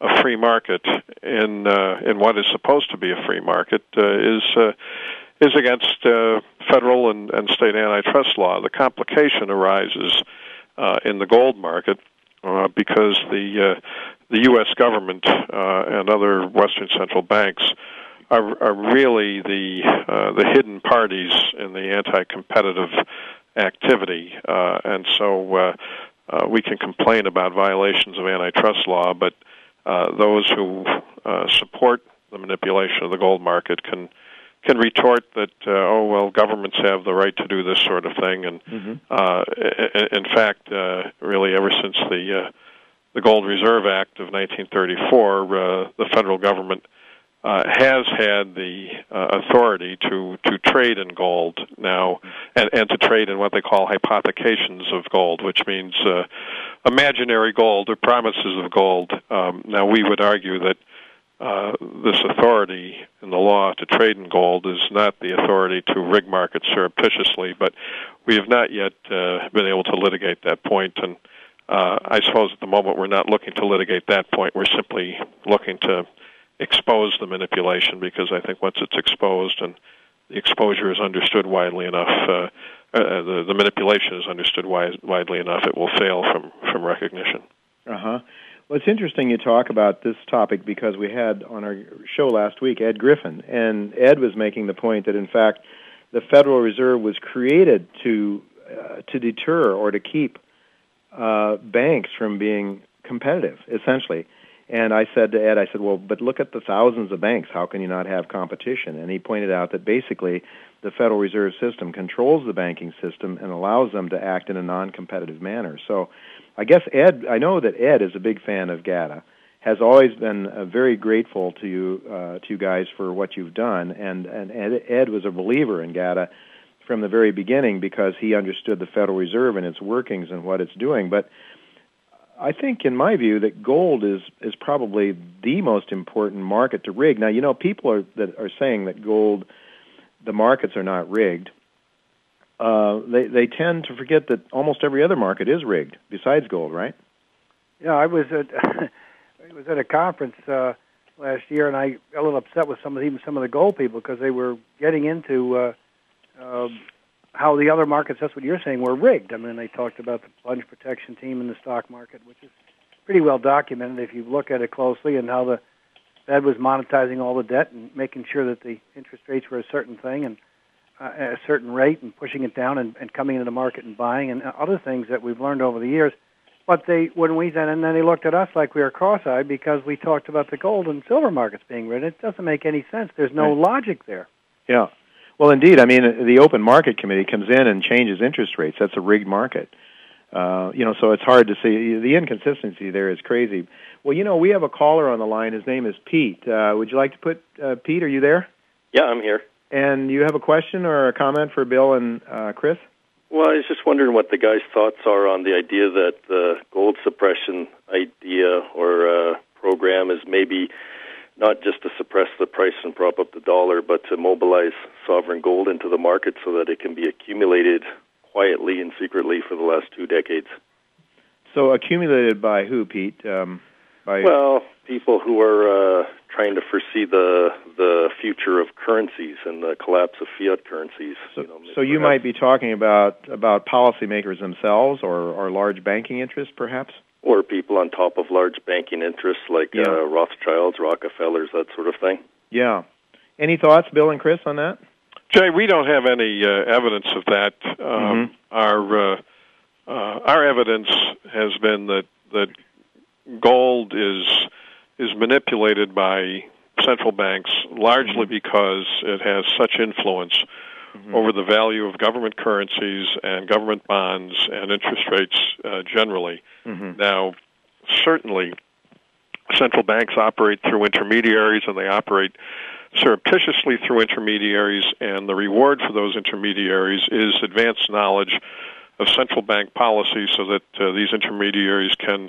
a free market in uh, in what is supposed to be a free market uh, is uh, is against uh, federal and, and state antitrust law. The complication arises uh, in the gold market Uh, because the uh, the U S government uh, and other Western central banks are, are really the uh, the hidden parties in the anti-competitive activity, uh, and so uh, uh, we can complain about violations of antitrust law, but uh, those who uh, support the manipulation of the gold market can can retort that uh, oh well, governments have the right to do this sort of thing, and mm-hmm. uh, in fact, uh, really ever since the uh, the Gold Reserve Act of nineteen thirty-four, uh, the federal government uh, has had the uh, authority to to trade in gold now, and, and to trade in what they call hypothecations of gold, which means uh, imaginary gold or promises of gold. Um, now we would argue that Uh, this authority in the law to trade in gold is not the authority to rig markets surreptitiously, but we have not yet uh, been able to litigate that point. And uh, I suppose at the moment we're not looking to litigate that point. We're simply looking to expose the manipulation, because I think once it's exposed and the exposure is understood widely enough, uh, uh, the, the manipulation is understood wide, widely enough, it will fail from, from recognition. Uh-huh. Well, it's interesting you talk about this topic because we had on our show last week Ed Griffin, and Ed was making the point that, in fact, the Federal Reserve was created to uh, to deter or to keep uh, banks from being competitive, essentially. And I said to Ed, I said, well, but look at the thousands of banks. How can you not have competition? And he pointed out that basically the Federal Reserve System controls the banking system and allows them to act in a non-competitive manner. So I guess Ed, I know that Ed is a big fan of GATA, has always been uh, very grateful to you, uh, to you guys for what you've done. And, and Ed, Ed was a believer in GATA from the very beginning because he understood the Federal Reserve and its workings and what it's doing. But I think, in my view, that gold is, is probably the most important market to rig. Now, you know, people are, that are saying that gold, the markets are not rigged. Uh, they, they tend to forget that almost every other market is rigged besides gold, right? Yeah, I was at... It was at a conference uh, last year, and I got a little upset with some of the, even some of the gold people because they were getting into uh, uh, how the other markets, that's what you're saying, were rigged. I mean, they talked about the plunge protection team in the stock market, which is pretty well documented if you look at it closely, and how the Fed was monetizing all the debt and making sure that the interest rates were a certain thing and uh, at a certain rate and pushing it down and, and coming into the market and buying and other things that we've learned over the years. But they, when we then, and then they looked at us like we were cross-eyed because we talked about the gold and silver markets being rigged. It doesn't make any sense. There's no right. logic there. Yeah. Well, indeed. I mean, the Open Market Committee comes in and changes interest rates. That's a rigged market. Uh, you know, so it's hard to see. The inconsistency there is crazy. Well, you know, we have a caller on the line. His name is Pete. Uh, would you like to put, uh, Pete, are you there? Yeah, I'm here. And you have a question or a comment for Bill and uh, Chris? Well, I was just wondering what the guys' thoughts are on the idea that the gold suppression idea or uh, program is maybe not just to suppress the price and prop up the dollar, but to mobilize sovereign gold into the market so that it can be accumulated quietly and secretly for the last two decades. So accumulated by who, Pete? Um, by well, people who are uh, trying to foresee the the future of currencies and the collapse of fiat currencies. So you, know, so you might be talking about, about policymakers themselves or, or large banking interests, perhaps? Or people on top of large banking interests like yeah. uh, Rothschilds, Rockefellers, that sort of thing. Yeah. Any thoughts, Bill and Chris, on that? Jay, we don't have any uh, evidence of that. Um, mm-hmm. Our uh, uh, our evidence has been that that gold is... is manipulated by central banks largely mm-hmm. because it has such influence mm-hmm. over the value of government currencies and government bonds and interest rates uh, generally. Mm-hmm. Now, certainly, central banks operate through intermediaries, and they operate surreptitiously through intermediaries, and the reward for those intermediaries is advanced knowledge of central bank policy so that uh, these intermediaries can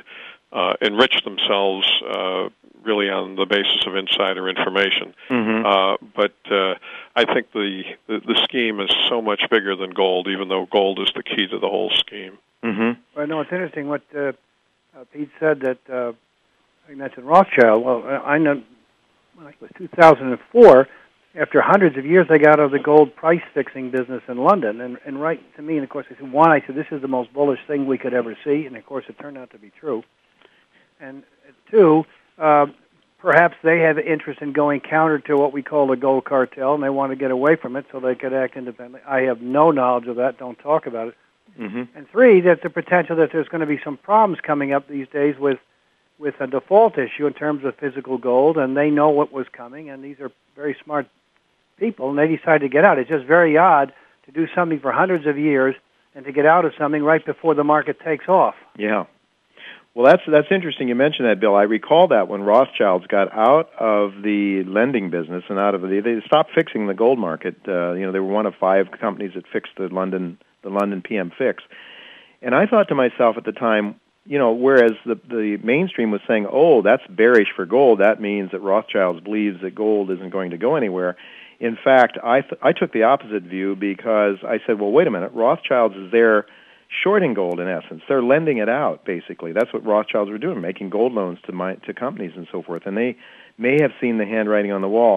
Uh, enrich themselves uh, really on the basis of insider information. Mm-hmm. Uh, but uh, I think the, the the scheme is so much bigger than gold, even though gold is the key to the whole scheme. Mm-hmm. Well, no, it's interesting what uh, uh, Pete said that uh, I mentioned Rothschild. Well, I know well, it was two thousand four. After hundreds of years, they got out of the gold price fixing business in London, and and right to me, and of course, I said, "One, I said this is the most bullish thing we could ever see," and of course, it turned out to be true. And two, uh, perhaps they have interest in going counter to what we call the gold cartel, and they want to get away from it so they could act independently. I have no knowledge of that. Don't talk about it. Mm-hmm. And three, that the potential that there's going to be some problems coming up these days with with a default issue in terms of physical gold, and they know what was coming, and these are very smart people, and they decided to get out. It's just very odd to do something for hundreds of years and to get out of something right before the market takes off. Yeah. Well, that's that's interesting you mentioned that, Bill. I recall that when Rothschilds got out of the lending business and out of the, they stopped fixing the gold market. Uh, you know, they were one of five companies that fixed the London the London P M fix. And I thought to myself at the time, you know, whereas the the mainstream was saying, "Oh, that's bearish for gold. That means that Rothschilds believes that gold isn't going to go anywhere." In fact, I th- I took the opposite view because I said, "Well, wait a minute. Rothschilds is there." Shorting gold, in essence, they're lending it out. Basically, that's what Rothschilds were doing, making gold loans to my, to companies and so forth. And they may have seen the handwriting on the wall.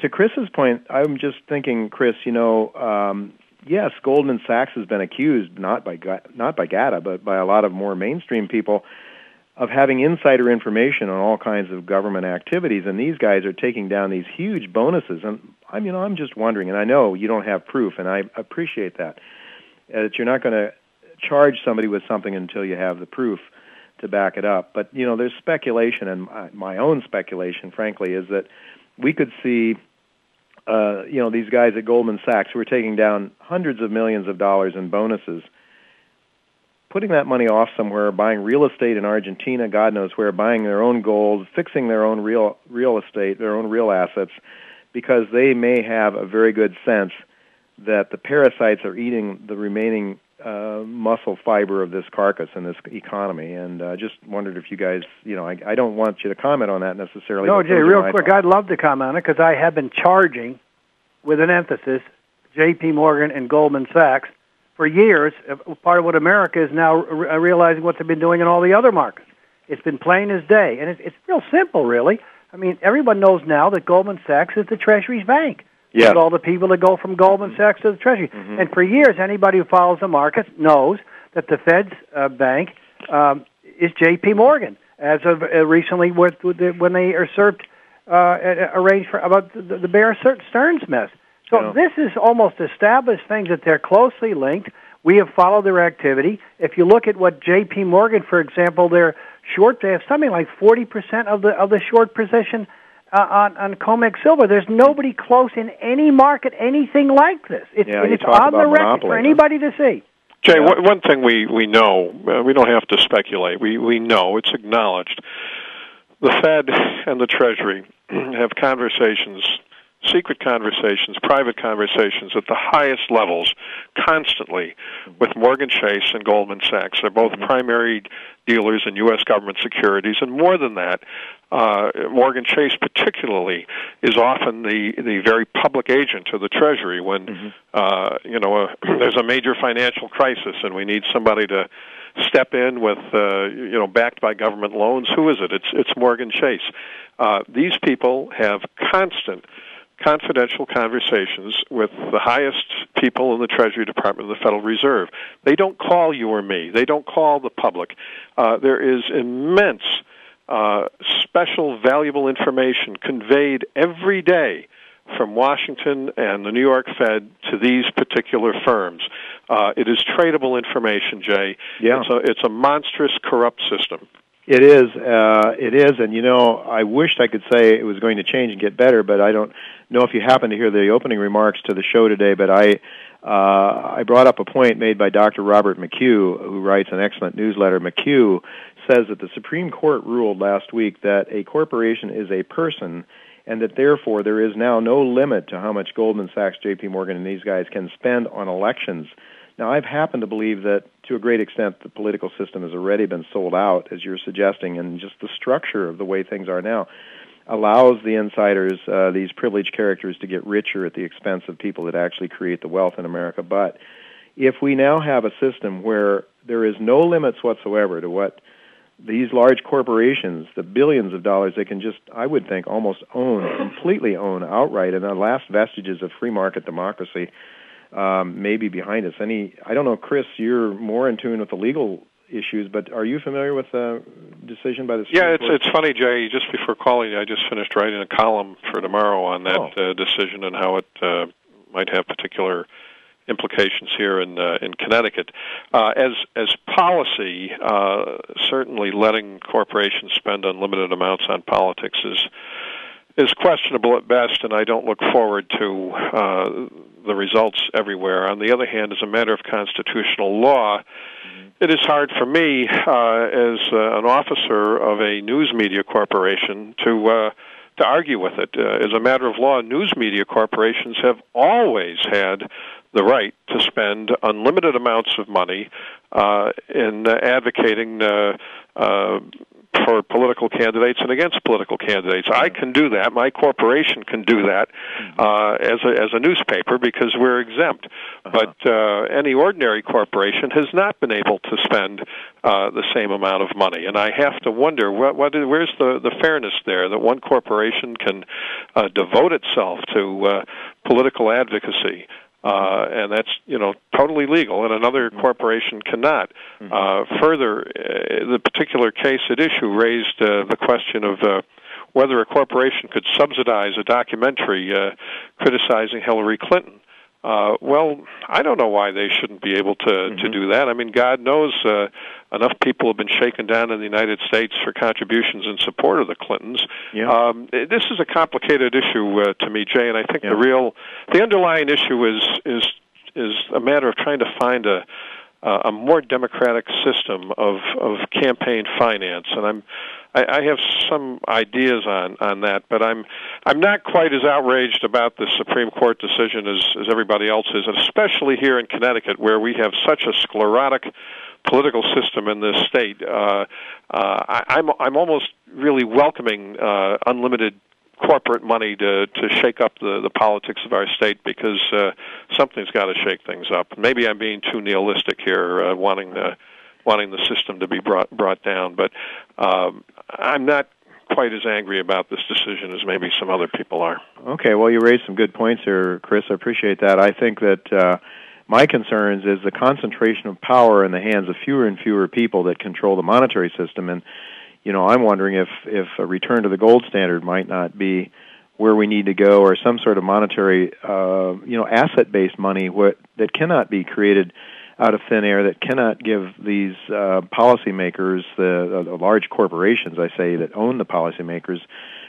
To Chris's point, I'm just thinking, Chris. You know, um, yes, Goldman Sachs has been accused not by not by GATA, but by a lot of more mainstream people of having insider information on all kinds of government activities. And these guys are taking down these huge bonuses. And I mean, I'm just wondering, and I know you don't have proof, and I appreciate that, that you're not going to charge somebody with something until you have the proof to back it up. But, you know, there's speculation, and my own speculation, frankly, is that we could see, uh, you know, these guys at Goldman Sachs who are taking down hundreds of millions of dollars in bonuses, putting that money off somewhere, buying real estate in Argentina, God knows where, buying their own gold, fixing their own real real estate, their own real assets, because they may have a very good sense that the parasites are eating the remaining uh, muscle fiber of this carcass in this economy. And I uh, just wondered if you guys, you know, I, I don't want you to comment on that necessarily. No, Jay, real quick, thought. I'd love to comment on it because I have been charging, with an emphasis, J P. Morgan and Goldman Sachs for years, part of what America is now re- realizing what they've been doing in all the other markets. It's been plain as day, and it's, it's real simple, really. I mean, everyone knows now that Goldman Sachs is the Treasury's bank. Yeah. With all the people that go from Goldman Sachs to the Treasury. Mm-hmm. And for years, anybody who follows the markets knows that the Fed's uh, bank um, is J P. Morgan, as of uh, recently with, with the, when they usurped, uh, arranged for about the, the Bear Stearns mess. So no. This is almost established things that they're closely linked. We have followed their activity. If you look at what J P. Morgan, for example, they're short. They have something like forty percent of the of the short position uh, on on COMEX silver. There's nobody close in any market anything like this. It's, yeah, it's on the record for anybody to see. Jay, yeah. w- one thing we we know, uh, we don't have to speculate. We we know it's acknowledged. The Fed and the Treasury have conversations. Secret conversations, private conversations at the highest levels constantly with Morgan Chase and Goldman Sachs. They're both mm-hmm. primary dealers in U S government securities, and more than that, uh, Morgan Chase particularly is often the, the very public agent of the Treasury when mm-hmm. uh, you know a, there's a major financial crisis and we need somebody to step in with, uh, you know, backed by government loans. Who is it? It's, it's Morgan Chase. Uh, these people have constant confidential conversations with the highest people in the Treasury Department of the Federal Reserve. They don't call you or me. They don't call the public. Uh, there is immense, uh, special, valuable information conveyed every day from Washington and the New York Fed to these particular firms. Uh, it is tradable information, Jay. Yeah. It's a, it's a monstrous, corrupt system. It is, uh, it is, and you know, I wished I could say it was going to change and get better, but I don't know if you happen to hear the opening remarks to the show today, but I uh, I brought up a point made by Doctor Robert McHugh, who writes an excellent newsletter. McHugh says that the Supreme Court ruled last week that a corporation is a person, and that therefore there is now no limit to how much Goldman Sachs, J P. Morgan, and these guys can spend on elections. Now, I've happened to believe that, to a great extent, the political system has already been sold out, as you're suggesting, and just the structure of the way things are now allows the insiders, uh, these privileged characters, to get richer at the expense of people that actually create the wealth in America. But if we now have a system where there is no limits whatsoever to what these large corporations, the billions of dollars they can just, I would think, almost own, completely own outright, and the last vestiges of free market democracy Um, maybe behind us. Any, I don't know, Chris, you're more in tune with the legal issues, but are you familiar with the decision by the Supreme Court? Yeah, it's, it's funny, Jay, just before calling you, I just finished writing a column for tomorrow on that oh. uh, decision and how it uh, might have particular implications here in uh, in Connecticut. Uh, as as policy, uh, certainly letting corporations spend unlimited amounts on politics is is questionable at best, and I don't look forward to uh, the results everywhere. On the other hand, as a matter of constitutional law, mm-hmm. it is hard for me, uh, as uh, an officer of a news media corporation, to uh, to argue with it. Uh, as a matter of law, news media corporations have always had the right to spend unlimited amounts of money uh, in uh, advocating uh, uh for political candidates and against political candidates. I can do that. My corporation can do that uh, as a, as a newspaper because we're exempt. Uh-huh. But uh, any ordinary corporation has not been able to spend uh, the same amount of money. And I have to wonder, what, what, where's the, the fairness there that one corporation can uh, devote itself to uh, political advocacy? Uh, and that's, you know, totally legal, and another corporation cannot. Mm-hmm. Uh, further, uh, the particular case at issue raised uh, the question of uh, whether a corporation could subsidize a documentary uh, criticizing Hillary Clinton. Uh, well, I don't know why they shouldn't be able to, mm-hmm. to do that. I mean, God knows uh, enough people have been shaken down in the United States for contributions in support of the Clintons. Yeah. Um, this is a complicated issue uh, to me, Jay, and I think yeah. the real, the underlying issue is is is a matter of trying to find a a more democratic system of of campaign finance, and I'm. I have some ideas on, on that, but I'm I'm not quite as outraged about the Supreme Court decision as, as everybody else is, and especially here in Connecticut, where we have such a sclerotic political system in this state. Uh, uh, I, I'm I'm almost really welcoming uh, unlimited corporate money to, to shake up the, the politics of our state, because uh, something's got to shake things up. Maybe I'm being too nihilistic here, uh, wanting to. wanting the system to be brought brought down, but um, I'm not quite as angry about this decision as maybe some other people are. Okay, well, you raised some good points here, Chris. I appreciate that. I think that uh, my concerns is the concentration of power in the hands of fewer and fewer people that control the monetary system, and you know, I'm wondering if, if a return to the gold standard might not be where we need to go, or some sort of monetary, uh, you know, asset-based money what, that cannot be created out of thin air, that cannot give these uh, policymakers, the, the large corporations, I say, that own the policymakers,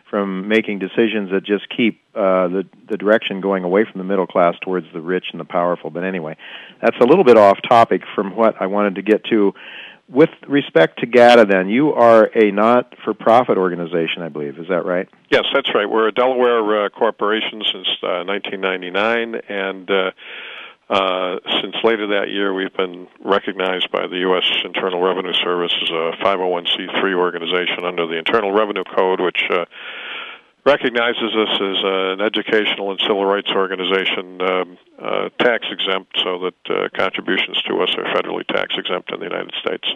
from making decisions that just keep uh, the, the direction going away from the middle class towards the rich and the powerful. But anyway, that's a little bit off topic from what I wanted to get to. With respect to GATA, then, you are a not-for-profit organization, I believe. Is that right? Yes, that's right. We're a Delaware uh, corporation since uh, nineteen ninety-nine, and... Uh, Uh, since later that year, we've been recognized by the U S Internal Revenue Service as a five oh one c three organization under the Internal Revenue Code, which uh, recognizes us as an educational and civil rights organization, um, uh, tax-exempt, so that uh, contributions to us are federally tax-exempt in the United States.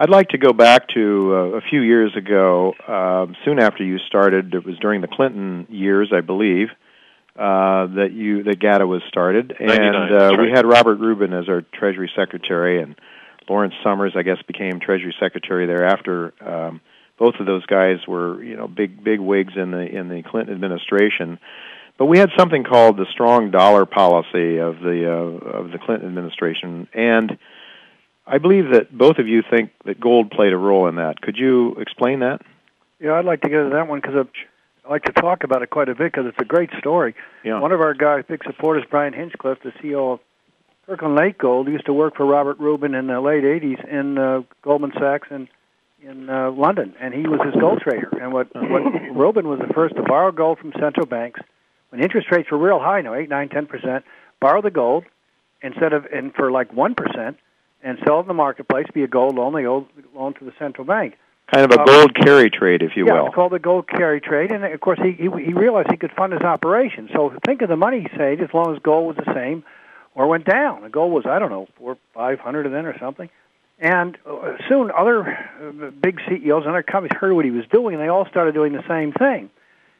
I'd like to go back to uh, a few years ago, uh, soon after you started. It was during the Clinton years, I believe. Uh, that you that GATA was started, and uh, we had Robert Rubin as our Treasury Secretary, and Lawrence Summers, I guess, became Treasury Secretary thereafter. Um, both of those guys were, you know, big big wigs in the in the Clinton administration. But we had something called the strong dollar policy of the uh, of the Clinton administration, and I believe that both of you think that gold played a role in that. Could you explain that? Yeah, I'd like to get into that one because I'm. I like to talk about it quite a bit because it's a great story. Yeah. One of our guys, big supporters, Brian Hinchcliffe, the C E O of Kirkland Lake Gold, used to work for Robert Rubin in the late eighties in uh, Goldman Sachs in, in uh, London, and he was his gold trader. And what, what Rubin was the first to borrow gold from central banks when interest rates were real high, you know, eight, nine, ten percent, borrow the gold instead of and for like one percent and sell it in the marketplace, be a gold-only loan to the central bank. Kind of a gold um, carry trade, if you yeah, will. Yeah, it's called the gold carry trade. And, of course, he, he he realized he could fund his operation. So think of the money he saved as long as gold was the same or went down. The gold was, I don't know, four hundred, five hundred then or something. And uh, soon other uh, big C E Os and other companies heard what he was doing, and they all started doing the same thing.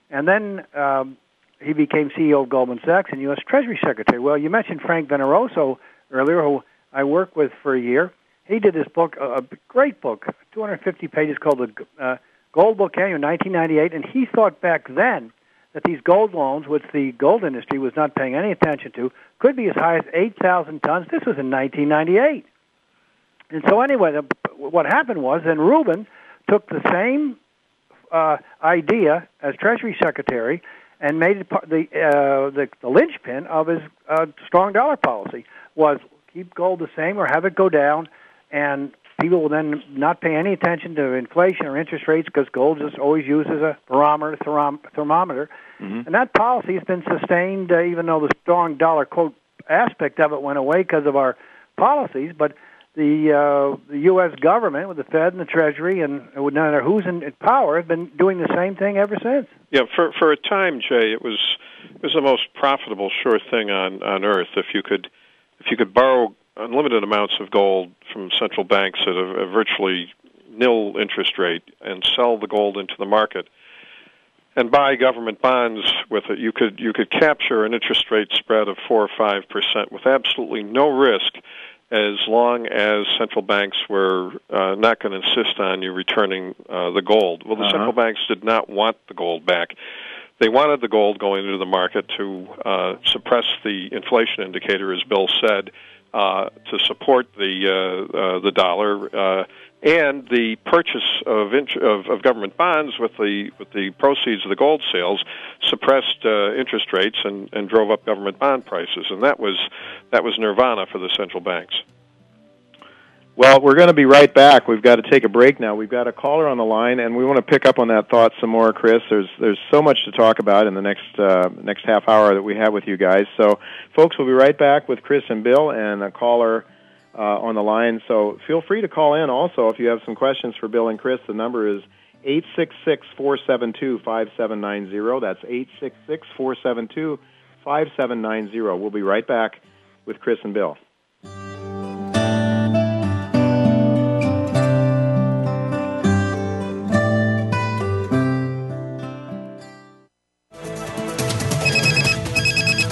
And then um, he became C E O of Goldman Sachs and U S Treasury Secretary. Well, you mentioned Frank Veneroso earlier, who I worked with for a year. He did this book, a great book, two hundred fifty pages, called The uh, Gold Book Annual nineteen ninety-eight, and he thought back then that these gold loans, which the gold industry was not paying any attention to, could be as high as eight thousand tons. This was in nineteen ninety-eight. And so anyway, the, what happened was then Rubin took the same uh, idea as Treasury Secretary and made it part, the, uh, the, the linchpin of his uh, strong dollar policy, was keep gold the same or have it go down, and people will then not pay any attention to inflation or interest rates because gold is always used as a barometer, therm- thermometer. Mm-hmm. And that policy has been sustained, uh, even though the strong dollar, quote, aspect of it went away because of our policies. But the, uh, the U S government, with the Fed and the Treasury, and no matter who's in power, have been doing the same thing ever since. Yeah, for for a time, Jay, it was it was the most profitable, sure thing on, on earth. If you could if you could borrow unlimited amounts of gold from central banks at a, a virtually nil interest rate and sell the gold into the market and buy government bonds with it, you could you could capture an interest rate spread of four or five percent with absolutely no risk as long as central banks were uh, not going to insist on you returning uh, the gold. Well, the uh-huh. central banks did not want the gold back. They wanted the gold going into the market to uh, suppress the inflation indicator, as Bill said, uh, to support the uh, uh, the dollar, uh, and the purchase of, int- of of government bonds with the with the proceeds of the gold sales suppressed uh, interest rates and, and drove up government bond prices, and that was that was nirvana for the central banks. Well, we're going to be right back. We've got to take a break now. We've got a caller on the line, and we want to pick up on that thought some more, Chris. There's there's so much to talk about in the next uh, next half hour that we have with you guys. So, folks, we'll be right back with Chris and Bill and a caller uh, on the line. So feel free to call in also if you have some questions for Bill and Chris. The number is eight six six, four seven two, five seven nine zero. That's eight six six, four seven two, five seven nine zero. We'll be right back with Chris and Bill.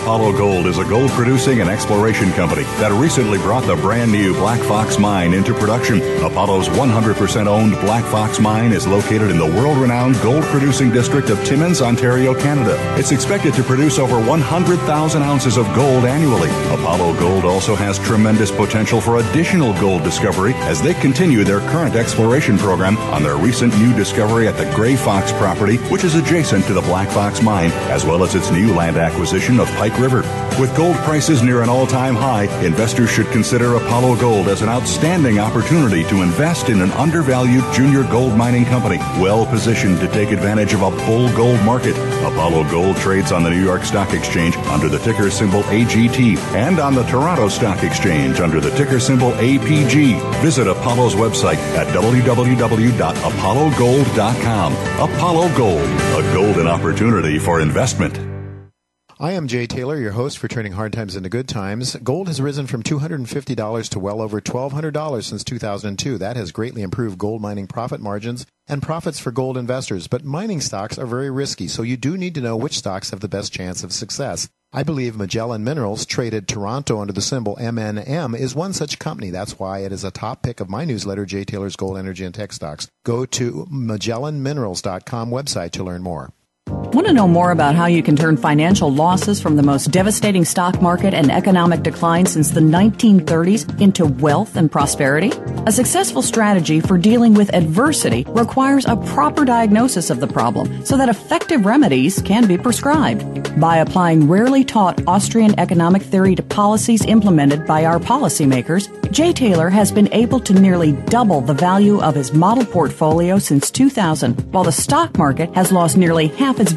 Apollo Gold is a gold producing and exploration company that recently brought the brand new Black Fox Mine into production. Apollo's one hundred percent owned Black Fox Mine is located in the world-renowned gold producing district of Timmins, Ontario, Canada. It's expected to produce over one hundred thousand ounces of gold annually. Apollo Gold also has tremendous potential for additional gold discovery as they continue their current exploration program on their recent new discovery at the Gray Fox property, which is adjacent to the Black Fox Mine, as well as its new land acquisition of Pike River. With gold prices near an all-time high, investors should consider Apollo Gold as an outstanding opportunity to invest in an undervalued junior gold mining company, well positioned to take advantage of a bull gold market. Apollo Gold trades on the New York Stock Exchange under the ticker symbol A G T and on the Toronto Stock Exchange under the ticker symbol A P G. Visit Apollo's website at w w w dot apollo gold dot com. Apollo Gold, a golden opportunity for investment. I am Jay Taylor, your host for Turning Hard Times into Good Times. Gold has risen from two hundred fifty dollars to well over one thousand two hundred dollars since two thousand two. That has greatly improved gold mining profit margins and profits for gold investors. But mining stocks are very risky, so you do need to know which stocks have the best chance of success. I believe Magellan Minerals, traded Toronto under the symbol M N M, is one such company. That's why it is a top pick of my newsletter, Jay Taylor's Gold, Energy, and Tech Stocks. Go to Magellan Minerals dot com website to learn more. Want to know more about how you can turn financial losses from the most devastating stock market and economic decline since the nineteen thirties into wealth and prosperity? A successful strategy for dealing with adversity requires a proper diagnosis of the problem so that effective remedies can be prescribed. By applying rarely taught Austrian economic theory to policies implemented by our policymakers, Jay Taylor has been able to nearly double the value of his model portfolio since two thousand, while the stock market has lost nearly half its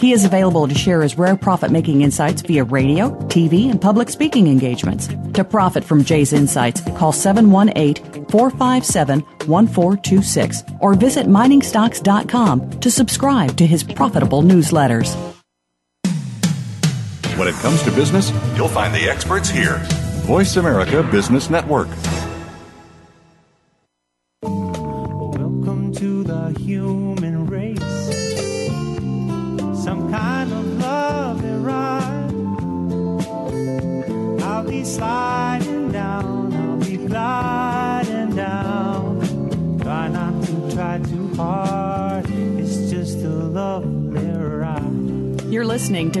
He is available to share his rare profit-making insights via radio, T V, and public speaking engagements. To profit from Jay's insights, call seven one eight, four five seven, one four two six or visit mining stocks dot com to subscribe to his profitable newsletters. When it comes to business, you'll find the experts here. Voice America Business Network. Welcome to the human race. Some kind of love and ride. I'll be sliding down, I'll be gliding down. Try not to try too hard, it's just a lovely ride. You're listening to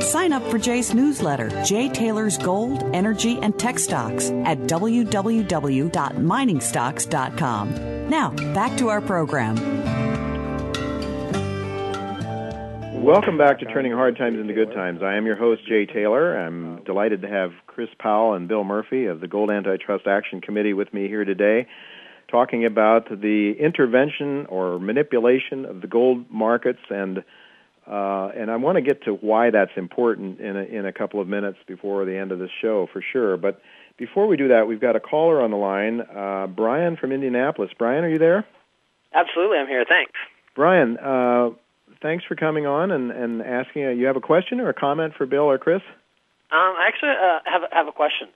Sign up for Jay's newsletter, Jay Taylor's Gold, Energy, and Tech Stocks, at w w w dot mining stocks dot com. Now, back to our program. Welcome back to Turning Hard Times into Good Times. I am your host, Jay Taylor. I'm delighted to have Chris Powell and Bill Murphy of the Gold Antitrust Action Committee with me here today, talking about the intervention or manipulation of the gold markets, and uh, and I want to get to why that's important in a, in a couple of minutes before the end of this show for sure. But before we do that, we've got a caller on the line, uh, Brian from Indianapolis. Brian, are you there? Absolutely, I'm here. Thanks, Brian. Uh, Thanks for coming on and, and asking. Uh, you have a question or a comment for Bill or Chris? Um, I actually uh, have, have a question.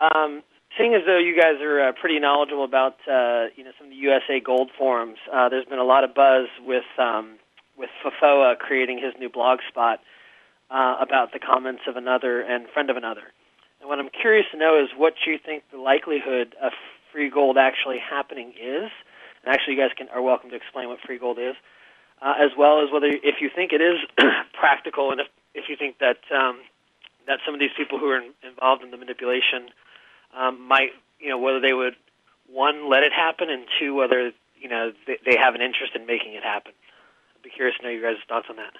Um, seeing as though you guys are uh, pretty knowledgeable about uh, you know some of the U S A Gold forums, uh, there's been a lot of buzz with um, with F O F O A creating his new blog spot uh, about the comments of another and friend of another. And what I'm curious to know is what you think the likelihood of free gold actually happening is. And actually, you guys can are welcome to explain what free gold is. Uh, as well as whether, if you think it is practical, and if, if you think that um, that some of these people who are in, involved in the manipulation um, might, you know, whether they would, one, let it happen, and two, whether, you know, they, they have an interest in making it happen. I'd be curious to know your guys' thoughts on that.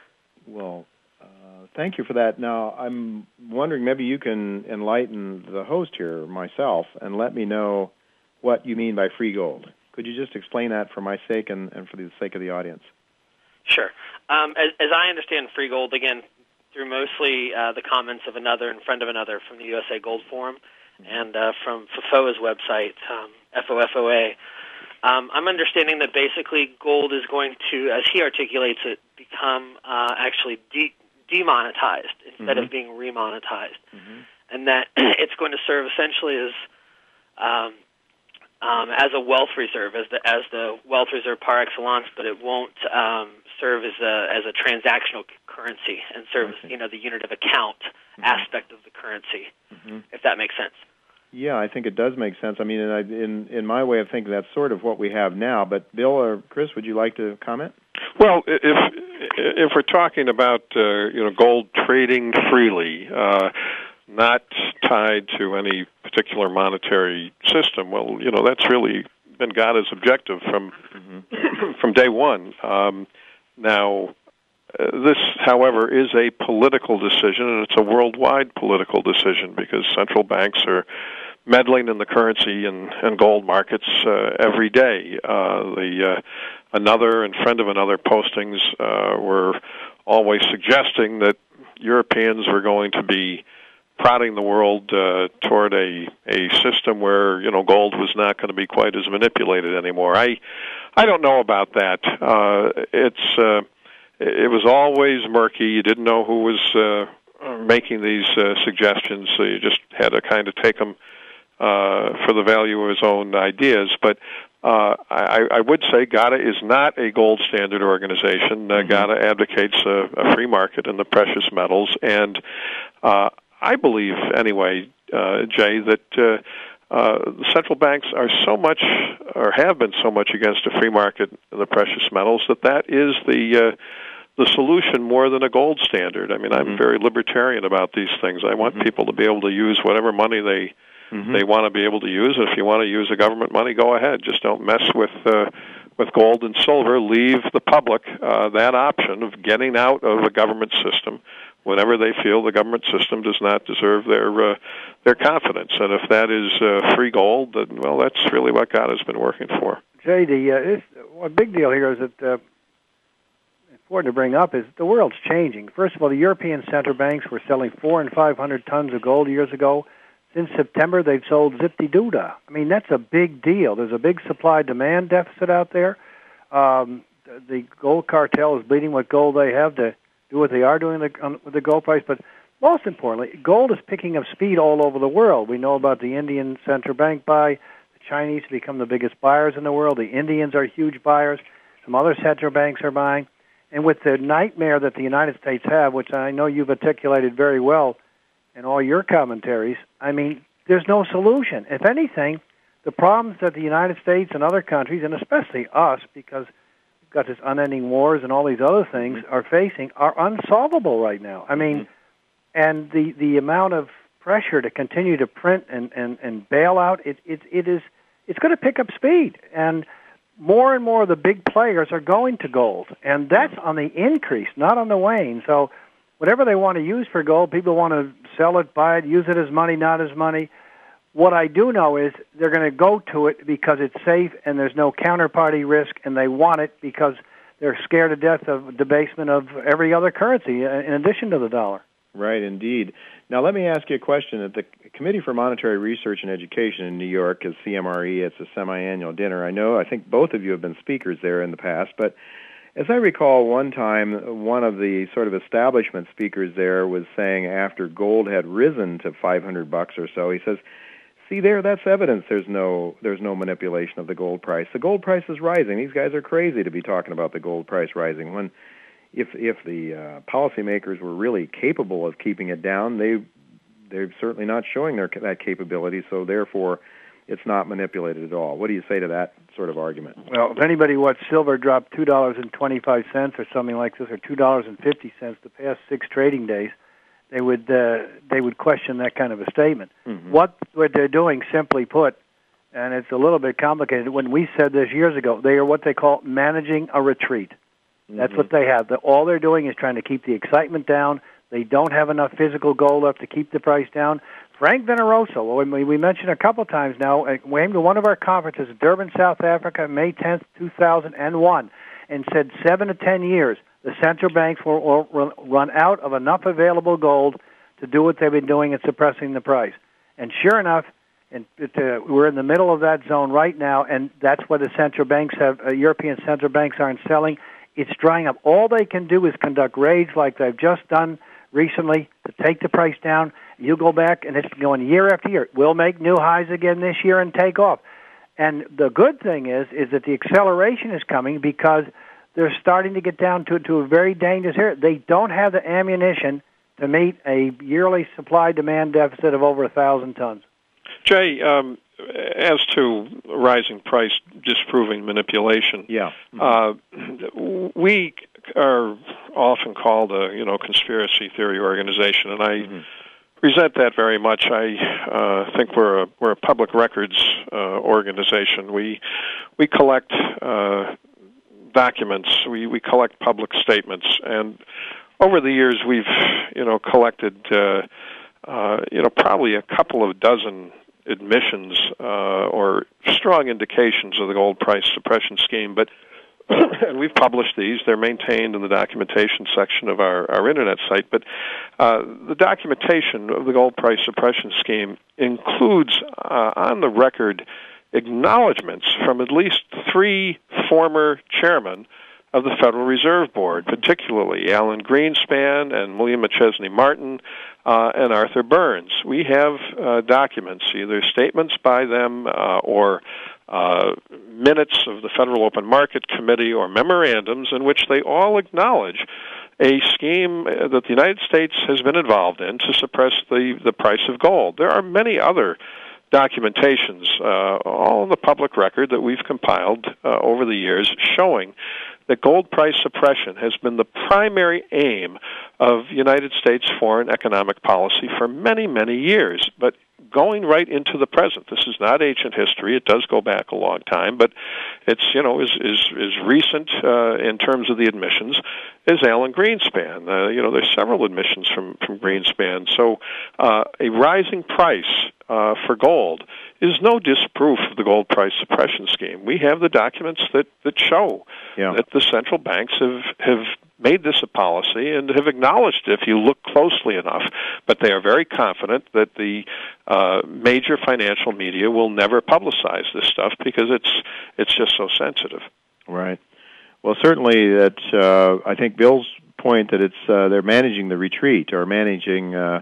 Well, uh, thank you for that. Now, I'm wondering, maybe you can enlighten the host here, myself, and let me know what you mean by free gold. Could you just explain that for my sake and, and for the sake of the audience? Sure. Um, as, as I understand free gold, again, through mostly uh, the comments of another and friend of another from the U S A Gold Forum and uh, from F O F O A's website, um, F O F O A, um, I'm understanding that basically gold is going to, as he articulates it, become uh, actually de- demonetized instead mm-hmm. of being remonetized, mm-hmm. and that it's going to serve essentially as um, um, as a wealth reserve, as the as the wealth reserve par excellence, but it won't. Um, serve as a as a transactional currency and serve as, you know, the unit of account mm-hmm. aspect of the currency, mm-hmm. if that makes sense. Yeah, I think it does make sense. I mean, in, in in my way of thinking, that's sort of what we have now. But Bill or Chris, would you like to comment? Well, if if we're talking about uh, you know gold trading freely, uh, not tied to any particular monetary system, well, you know, that's really been Gata's objective from mm-hmm. from day one. Um, Now, uh, this, however, is a political decision, and it's a worldwide political decision because central banks are meddling in the currency and, and gold markets uh, every day. Uh, the uh, another and friend of another postings uh, were always suggesting that Europeans were going to be prodding the world uh, toward a, a system where, you know, gold was not going to be quite as manipulated anymore. I I don't know about that. Uh, it's uh, it was always murky. You didn't know who was uh, making these uh, suggestions, so you just had to kind of take them uh, for the value of his own ideas. But uh, I, I would say Gata is not a gold standard organization. Uh, Gata advocates a, a free market in the precious metals, and uh, I believe, anyway, uh, Jay, that uh, uh, the central banks are so much, or have been so much, against a free market in the precious metals that that is the uh, the solution more than a gold standard. I mean, I'm mm-hmm. very libertarian about these things. I want mm-hmm. people to be able to use whatever money they mm-hmm. they want to be able to use. And if you want to use the government money, go ahead. Just don't mess with uh, with gold and silver. Leave the public uh, that option of getting out of a government system whenever they feel the government system does not deserve their uh, their confidence. And if that is uh, free gold, then, well, that's really what God has been working for. Jay, the uh, this, one big deal here is that uh, important to bring up is the world's changing. First of all, the European central banks were selling four and five hundred tons of gold years ago. Since September, they've sold zip-de-doo-dah. I mean, that's a big deal. There's a big supply-demand deficit out there. Um, the gold cartel is bleeding what gold they have to do what they are doing with the gold price, but most importantly, gold is picking up speed all over the world. We know about the Indian central bank buy, the Chinese become the biggest buyers in the world, the Indians are huge buyers, some other central banks are buying, and with the nightmare that the United States have, which I know you've articulated very well in all your commentaries, I mean, there's no solution. If anything, the problems that the United States and other countries, and especially us, because got this unending wars and all these other things mm-hmm. are facing are unsolvable right now. I mean, mm-hmm. and the, the amount of pressure to continue to print and, and, and bail out, it, it, it is, it's going to pick up speed. And more and more of the big players are going to gold. And that's on the increase, not on the wane. So whatever they want to use for gold, people want to sell it, buy it, use it as money, not as money. What I do know is they're going to go to it because it's safe and there's no counterparty risk, and they want it because they're scared to death of debasement of every other currency in addition to the dollar. Right, indeed. Now, let me ask you a question. At the Committee for Monetary Research and Education in New York, is C M R E, it's a semi-annual dinner. I know, I think both of you have been speakers there in the past, but as I recall, one time, one of the sort of establishment speakers there was saying after gold had risen to five hundred bucks or so, he says, see there, that's evidence there's no there's no manipulation of the gold price. The gold price is rising. These guys are crazy to be talking about the gold price rising when If if the uh, policymakers were really capable of keeping it down, they they're certainly not showing their that capability. So therefore, it's not manipulated at all. What do you say to that sort of argument? Well, if anybody watched silver drop two dollars and twenty five cents or something like this, or two dollars and fifty cents the past six trading days, they would uh, they would question that kind of a statement. Mm-hmm. What what they're doing, simply put, and it's a little bit complicated. When we said this years ago, they are what they call managing a retreat. That's what they have. All they're doing is trying to keep the excitement down. They don't have enough physical gold up to keep the price down. Frank Veneroso, we mentioned a couple times now, came to one of our conferences in Durban, South Africa, May tenth, two thousand one, and said seven to ten years, the central banks will run out of enough available gold to do what they've been doing and suppressing the price. And sure enough, and it, uh, we're in the middle of that zone right now, and that's where the central banks have, uh, European central banks aren't selling. It's drying up. All they can do is conduct raids like they've just done recently to take the price down. You go back, and it's going year after year. We'll make new highs again this year and take off. And the good thing is is that the acceleration is coming because they're starting to get down to, to a very dangerous area. They don't have the ammunition to meet a yearly supply-demand deficit of over one thousand tons. Jay, um as to rising price disproving manipulation, yeah, mm-hmm. uh, we are often called a you know conspiracy theory organization, and I mm-hmm. resent that very much. I uh, think we're a we're a public records uh, organization. We we collect uh, documents. We we collect public statements, and over the years we've you know collected uh, uh, you know probably a couple of dozen admissions uh, or strong indications of the gold price suppression scheme, but and we've published these. They're maintained in the documentation section of our, our Internet site, but uh, the documentation of the gold price suppression scheme includes uh, on the record acknowledgments from at least three former chairmen of the Federal Reserve Board, particularly Alan Greenspan and William McChesney Martin uh, and Arthur Burns. We have uh, documents, either statements by them uh, or uh, minutes of the Federal Open Market Committee or memorandums in which they all acknowledge a scheme that the United States has been involved in to suppress the, the price of gold. There are many other documentations, uh, all in the public record that we've compiled uh, over the years showing that gold price suppression has been the primary aim of United States foreign economic policy for many, many years. But going right into the present, this is not ancient history. It does go back a long time, but it's you know is is is recent uh, in terms of the admissions. Is Alan Greenspan? Uh, you know, there's several admissions from from Greenspan. So uh, a rising price uh, for gold is no disproof of the gold price suppression scheme. We have the documents that, that show yeah. that the central banks have, have made this a policy and have acknowledged it if you look closely enough, but they are very confident that the uh, major financial media will never publicize this stuff because it's it's just so sensitive. Right. Well, certainly that uh, I think Bill's point that it's uh, they're managing the retreat or managing... Uh,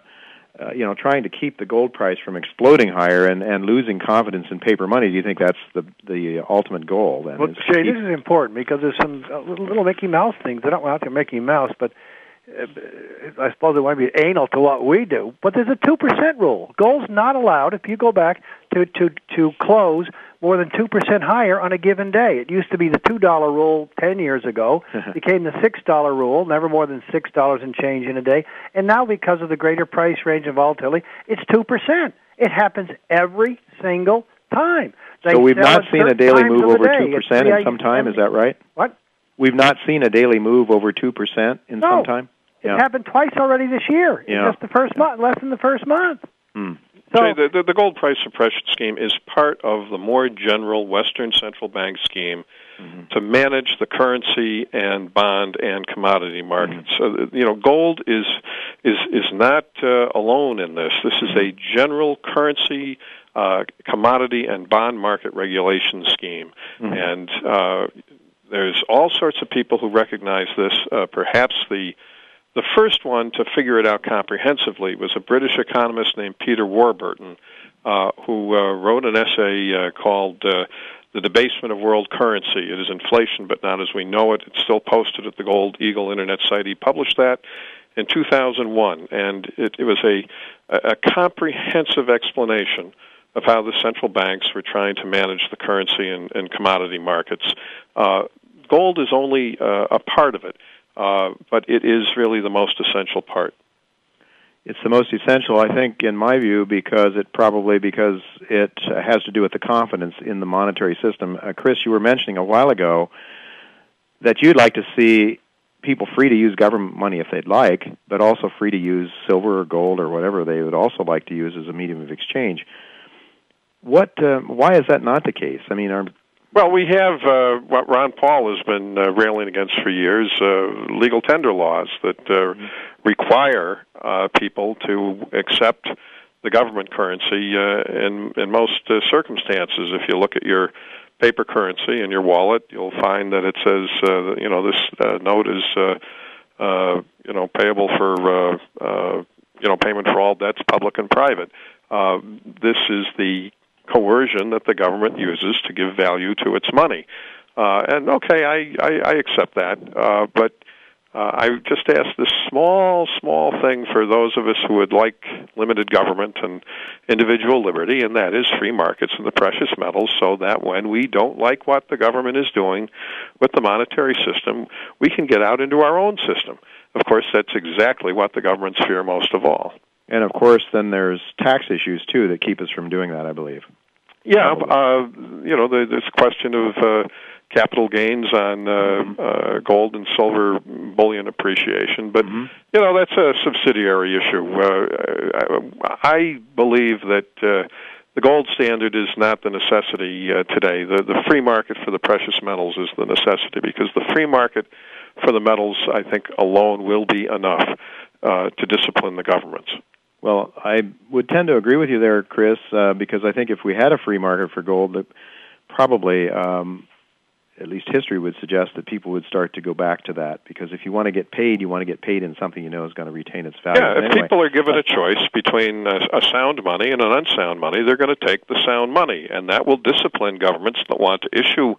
Uh, you know, trying to keep the gold price from exploding higher and, and losing confidence in paper money. Do you think that's the the ultimate goal? Then? Well, Jay, this is important because there's some uh, little, little Mickey Mouse things. I don't want to Mickey Mouse, but uh, I suppose it might be anal to what we do. But there's a two percent rule. Gold's not allowed, if you go back, to, to, to close more than two percent higher on a given day. It used to be the two dollar rule ten years ago, became the six dollar rule, never more than six dollars and change in a day. And now because of the greater price range and volatility, it's two percent. It happens every single time. They so we've not seen a daily move over two percent in some time, is that right? What? We've not seen a daily move over two percent in no. some time? It yeah. happened twice already this year, yeah. just the first yeah. month, less than the first month. Hmm. So Jay, the, the, the gold price suppression scheme is part of the more general Western Central Bank scheme mm-hmm. to manage the currency and bond and commodity markets. Mm-hmm. So, you know, gold is is is not uh, alone in this. This is a general currency, uh, commodity, and bond market regulation scheme, mm-hmm. and uh, there's all sorts of people who recognize this. Uh, perhaps the The first one to figure it out comprehensively was a British economist named Peter Warburton, uh, who uh, wrote an essay uh, called uh, The Debasement of World Currency. It is inflation, but not as we know it. It's still posted at the Gold Eagle Internet site. He published that in two thousand one, and it, it was a, a comprehensive explanation of how the central banks were trying to manage the currency and, and commodity markets. Uh, gold is only uh, a part of it. Uh, but it is really the most essential part. It's the most essential, I think, in my view, because it probably because it has to do with the confidence in the monetary system. Uh, Chris, you were mentioning a while ago that you'd like to see people free to use government money if they'd like, but also free to use silver or gold or whatever they would also like to use as a medium of exchange. What? Uh, why is that not the case? I mean, are Well, we have uh, what Ron Paul has been uh, railing against for years, uh, legal tender laws that uh, mm-hmm. require uh, people to accept the government currency uh, in, in most uh, circumstances. If you look at your paper currency in your wallet, you'll find that it says, uh, you know, this uh, note is, uh, uh, you know, payable for, uh, uh, you know, payment for all debts, public and private. Uh, this is the coercion that the government uses to give value to its money. Uh, and, okay, I, I, I accept that, uh, but uh, I just ask this small, small thing for those of us who would like limited government and individual liberty, and that is free markets and the precious metals, so that when we don't like what the government is doing with the monetary system, we can get out into our own system. Of course, that's exactly what the governments fear most of all. And, of course, then there's tax issues, too, that keep us from doing that, I believe. Yeah, uh, you know, this question of uh, capital gains on uh, uh, gold and silver bullion appreciation. But, mm-hmm. you know, that's a subsidiary issue. Uh, I believe that uh, the gold standard is not the necessity uh, today. The, the free market for the precious metals is the necessity, because the free market for the metals, I think, alone will be enough uh, to discipline the governments. Well, I would tend to agree with you there, Chris, uh, because I think if we had a free market for gold, that probably, um, at least history would suggest that people would start to go back to that. Because if you want to get paid, you want to get paid in something you know is going to retain its value. Yeah, if anyway, people are given uh, a choice between a, a sound money and an unsound money, they're going to take the sound money, and that will discipline governments that want to issue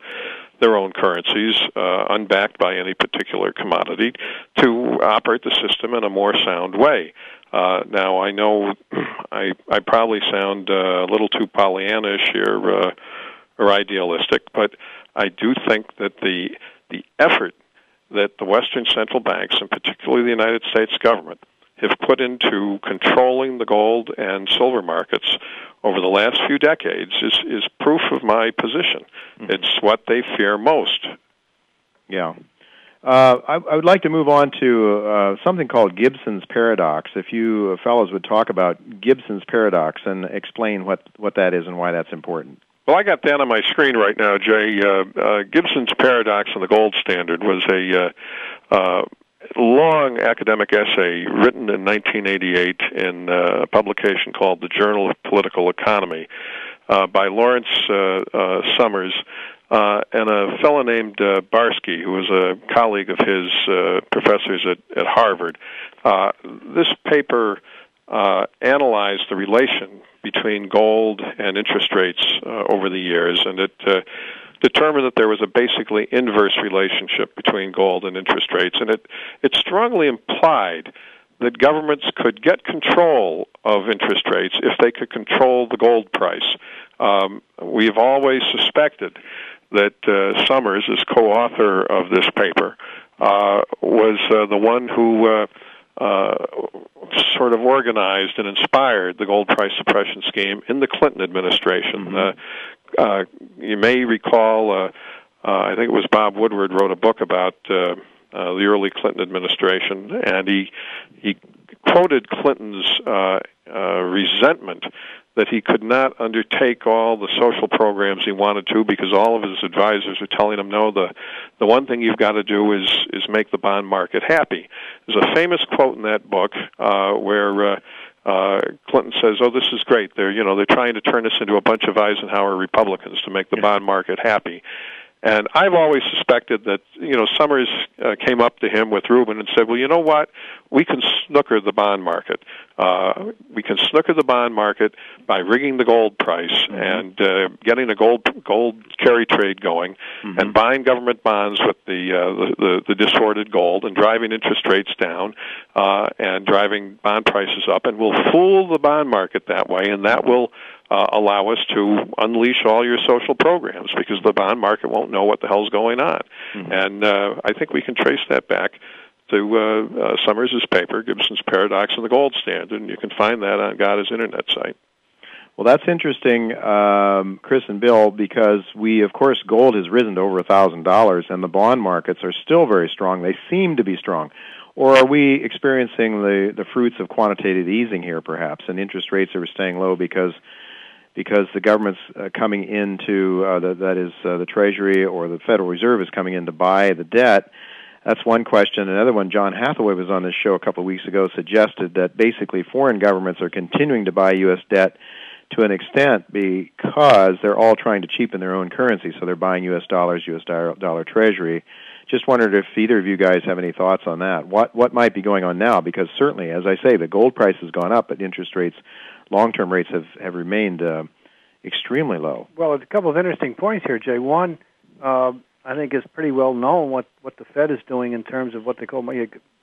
their own currencies, uh, unbacked by any particular commodity, to operate the system in a more sound way. Uh, now, I know I, I probably sound uh, a little too Pollyannish or, uh, or idealistic, but I do think that the the effort that the Western central banks, and particularly the United States government, have put into controlling the gold and silver markets over the last few decades is, is proof of my position. Mm-hmm. It's what they fear most. Yeah. Uh, I, I would like to move on to uh, something called Gibson's paradox. If you fellows would talk about Gibson's paradox and explain what, what that is and why that's important. Well, I got that on my screen right now, Jay. Uh, uh, Gibson's paradox on the gold standard was a uh, uh, long academic essay written in nineteen eighty-eight in uh, a publication called The Journal of Political Economy uh, by Lawrence uh, uh, Summers uh, and a fellow named uh, Barsky, who was a colleague of his uh, professors at, at Harvard. Uh, this paper uh, analyzed the relation between gold and interest rates uh, over the years, and it uh, determined that there was a basically inverse relationship between gold and interest rates, and it, it strongly implied that governments could get control of interest rates if they could control the gold price. Um, we've always suspected that uh, Summers, as co-author of this paper, uh, was uh, the one who uh, uh, sort of organized and inspired the gold price suppression scheme in the Clinton administration. Mm-hmm. uh, uh, you may recall, uh, uh, I think it was Bob Woodward wrote a book about uh, uh, the early Clinton administration, and he he quoted Clinton's uh, uh, resentment that he could not undertake all the social programs he wanted to because all of his advisors were telling him, no, the, the one thing you've got to do is is make the bond market happy. There's a famous quote in that book uh, where uh, uh, Clinton says, oh, this is great. They're, you know, they're trying to turn us into a bunch of Eisenhower Republicans to make the bond market happy. And I've always suspected that, you know, Summers uh, came up to him with Rubin and said, well, you know what? We can snooker the bond market. Uh, we can snooker the bond market by rigging the gold price mm-hmm. and uh, getting a gold gold carry trade going mm-hmm. and buying government bonds with the, uh, the, the, the distorted gold and driving interest rates down uh, and driving bond prices up. And we'll fool the bond market that way, and that will Uh, allow us to unleash all your social programs because the bond market won't know what the hell's going on. Mm-hmm. And uh, I think we can trace that back to uh, uh, Summers' paper, Gibson's Paradox and the Gold Standard, and you can find that on Gata's internet site. Well, that's interesting, um, Chris and Bill, because we, of course, gold has risen to over one thousand dollars, and the bond markets are still very strong. They seem to be strong. Or are we experiencing the, the fruits of quantitative easing here, perhaps, and interest rates are staying low because... because the government's uh, coming into, uh, the, that is, uh, the Treasury or the Federal Reserve is coming in to buy the debt. That's one question. Another one, John Hathaway was on this show a couple of weeks ago, suggested that basically foreign governments are continuing to buy U S debt to an extent because they're all trying to cheapen their own currency, so they're buying U S dollars, U S dollar Treasury. Just wondered if either of you guys have any thoughts on that. What what might be going on now? Because certainly, as I say, the gold price has gone up, but interest rates, long-term rates have, have remained uh, extremely low. Well, a couple of interesting points here, Jay. One, uh, I think it's pretty well known what, what the Fed is doing in terms of what they call,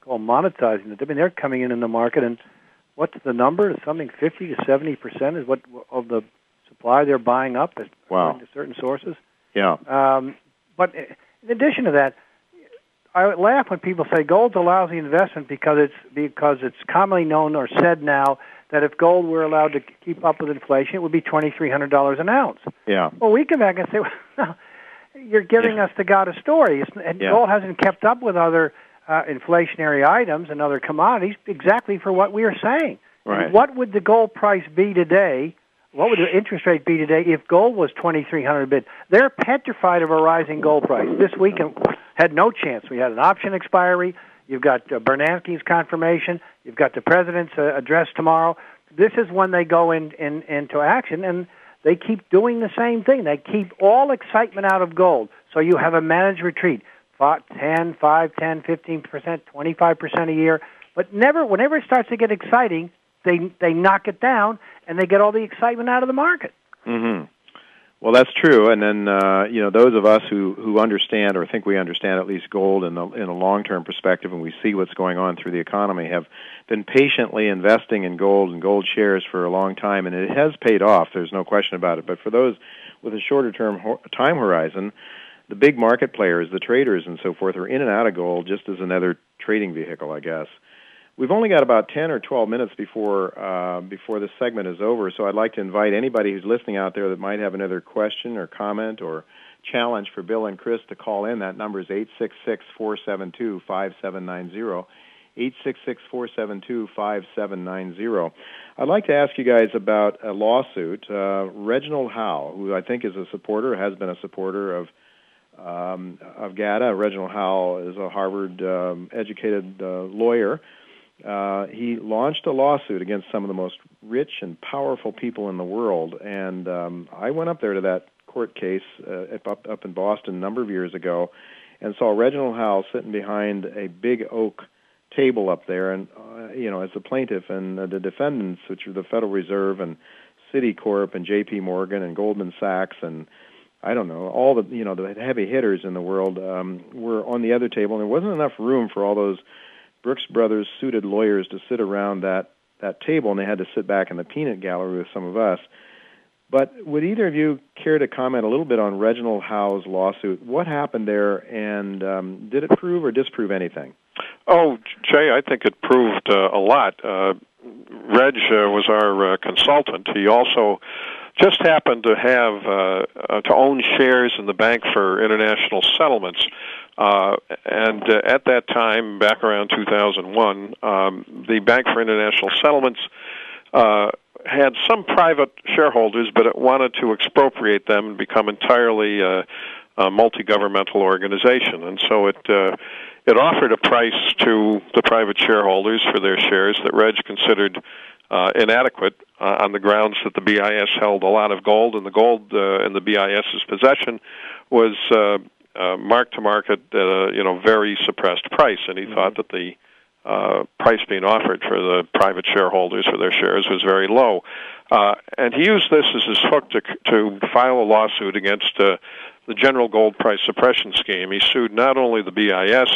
call monetizing it. I mean, they're coming in in the market, and what's the number? Something fifty to seventy percent is what of the supply they're buying up at wow. certain sources. Yeah. Um, but in addition to that, I laugh when people say gold's a lousy investment because it's because it's commonly known or said now that if gold were allowed to keep up with inflation, it would be twenty-three hundred dollars an ounce. Yeah. Well, we come back and say, well, you're giving yeah. us the Gata story. It's, and yeah. gold hasn't kept up with other uh, inflationary items and other commodities exactly for what we are saying. Right. What would the gold price be today? What would the interest rate be today if gold was twenty-three hundred a bit? They're petrified of a rising gold price. This week, and had no chance. We had an option expiry. You've got uh, Bernanke's confirmation. You've got the president's uh, address tomorrow. This is when they go in, in, into action, and they keep doing the same thing. They keep all excitement out of gold. So you have a managed retreat, five, ten, five, ten, fifteen percent, twenty-five percent a year. But never, whenever it starts to get exciting, they they knock it down, and they get all the excitement out of the market. Mm-hmm. Well, that's true, and then uh, you know those of us who, who understand or think we understand at least gold in, the, in a long-term perspective, and we see what's going on through the economy, have been patiently investing in gold and gold shares for a long time, and it has paid off. There's no question about it. But for those with a shorter-term ho- time horizon, the big market players, the traders and so forth, are in and out of gold just as another trading vehicle, I guess. We've only got about ten or twelve minutes before uh, before this segment is over, so I'd like to invite anybody who's listening out there that might have another question or comment or challenge for Bill and Chris to call in. That number is eight six six, four seven two, five seven nine zero, eight six six, four seven two, five seven nine zero. I'd like to ask you guys about a lawsuit. Uh, Reginald Howe, who I think is a supporter, has been a supporter of um, of Gata. Reginald Howe is a Harvard-educated um, uh, lawyer. Uh, he launched a lawsuit against some of the most rich and powerful people in the world, and um, I went up there to that court case uh, up, up in Boston a number of years ago and saw Reginald Howe sitting behind a big oak table up there, and uh, you know, as the plaintiff and uh, the defendants, which are the Federal Reserve and Citicorp and J P. Morgan and Goldman Sachs and I don't know, all the you know the heavy hitters in the world um, were on the other table, and there wasn't enough room for all those Brooks Brothers suited lawyers to sit around that, that table, and they had to sit back in the peanut gallery with some of us. But would either of you care to comment a little bit on Reginald Howe's lawsuit? What happened there, and um, did it prove or disprove anything? Oh, Jay, I think it proved uh, a lot. Uh, Reg uh, was our uh, consultant. He also just happened to have uh, uh, to own shares in the Bank for International Settlements. Uh, and uh, at that time, back around two thousand one, um, the Bank for International Settlements uh, had some private shareholders, but it wanted to expropriate them and become entirely uh, a multi-governmental organization. And so it uh, it offered a price to the private shareholders for their shares that Reg considered uh, inadequate uh, on the grounds that the B I S held a lot of gold, and the gold uh, in the BIS's possession was uh, uh, mark-to-market at a you know, very suppressed price, and he mm-hmm. thought that the Uh, price being offered for the private shareholders for their shares was very low. Uh, and he used this as his hook to, to file a lawsuit against uh, the General Gold Price Suppression Scheme. He sued not only the B I S,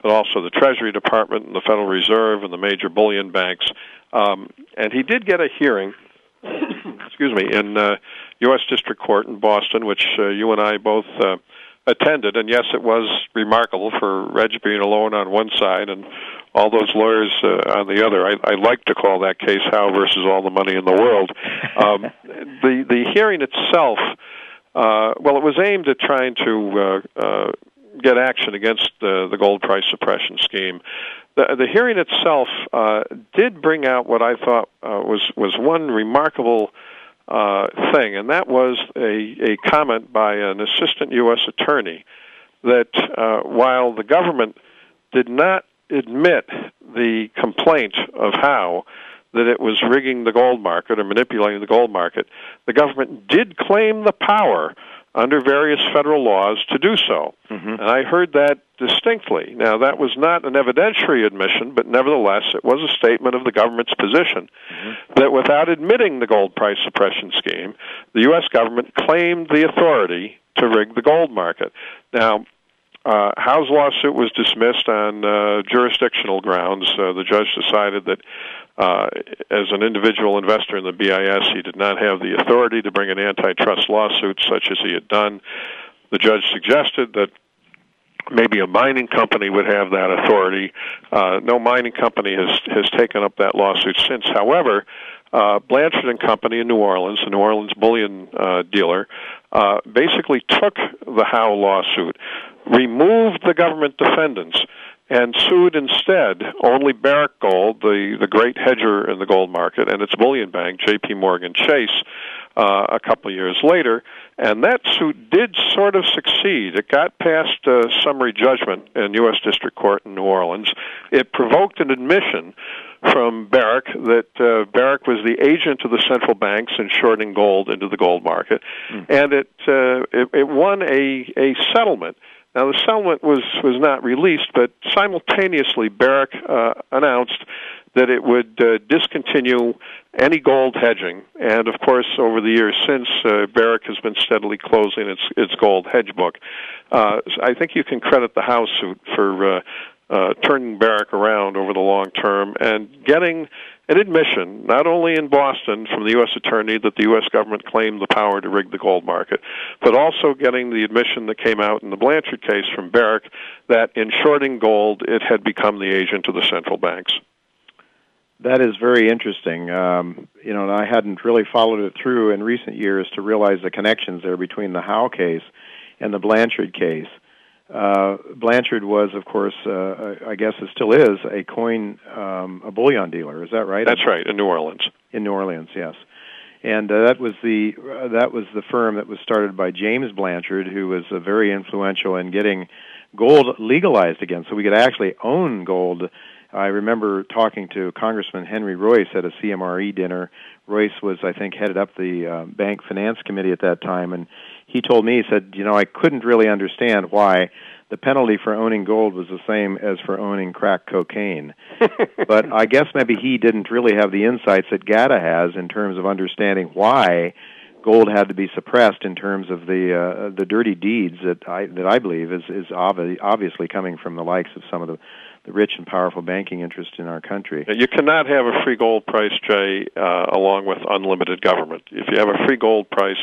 but also the Treasury Department and the Federal Reserve and the major bullion banks. Um, and he did get a hearing, excuse me, in uh, U S District Court in Boston, which uh, you and I both uh, attended. And yes, it was remarkable for Reg being alone on one side and all those lawyers uh, on the other. I, I like to call that case Howe versus all the money in the world. Um, the the hearing itself, uh, well, it was aimed at trying to uh, uh, get action against the, the gold price suppression scheme. The, the hearing itself uh, did bring out what I thought uh, was was one remarkable uh, thing, and that was a, a comment by an assistant U S attorney that uh, while the government did not admit the complaint of Howe that it was rigging the gold market or manipulating the gold market, the government did claim the power under various federal laws to do so. Mm-hmm. And I heard that distinctly. Now, that was not an evidentiary admission, but nevertheless, it was a statement of the government's position mm-hmm. that without admitting the gold price suppression scheme, the U S government claimed the authority to rig the gold market. Now, Uh, Howe's lawsuit was dismissed on uh, jurisdictional grounds. Uh, the judge decided that uh, as an individual investor in the B I S, he did not have the authority to bring an antitrust lawsuit such as he had done. The judge suggested that maybe a mining company would have that authority. Uh, no mining company has, has taken up that lawsuit since. However, uh, Blanchard and Company in New Orleans, the New Orleans bullion uh, dealer, uh, basically took the Howe lawsuit, removed the government defendants, and sued instead only Barrick Gold, the, the great hedger in the gold market, and its bullion bank, J P. Morgan Chase, uh, a couple of years later. And that suit did sort of succeed. It got past uh, summary judgment in U S District Court in New Orleans. It provoked an admission from Barrick that uh, Barrick was the agent of the central banks in shorting gold into the gold market. Mm. And it, uh, it it won a a settlement. Now, the settlement was, was not released, but simultaneously Barrick uh, announced that it would uh, discontinue any gold hedging. And, of course, over the years since, uh, Barrick has been steadily closing its its gold hedge book. Uh, I think you can credit the Howe suit for uh, uh, turning Barrick around over the long term and getting an admission, not only in Boston from the U S attorney that the U S government claimed the power to rig the gold market, but also getting the admission that came out in the Blanchard case from Barrick that in shorting gold, it had become the agent of the central banks. That is very interesting. Um, you know, and I hadn't really followed it through in recent years to realize the connections there between the Howe case and the Blanchard case. Uh, Blanchard was, of course, uh, I guess it still is, a coin, um, a bullion dealer. Is that right? That's right, in New Orleans. In New Orleans, yes. And uh, that was the uh, that was the firm that was started by James Blanchard, who was uh, very influential in getting gold legalized again, so we could actually own gold. I remember talking to Congressman Henry Royce at a C M R E dinner. Royce was, I think, headed up the uh, Bank Finance Committee at that time, and he told me, he said, you know, I couldn't really understand why the penalty for owning gold was the same as for owning crack cocaine. But I guess maybe he didn't really have the insights that GATA has in terms of understanding why gold had to be suppressed in terms of the uh, the dirty deeds that I that I believe is is obvi- obviously coming from the likes of some of the the rich and powerful banking interest in our country. You cannot have a free gold price, Jay, uh, along with unlimited government. If you have a free gold price,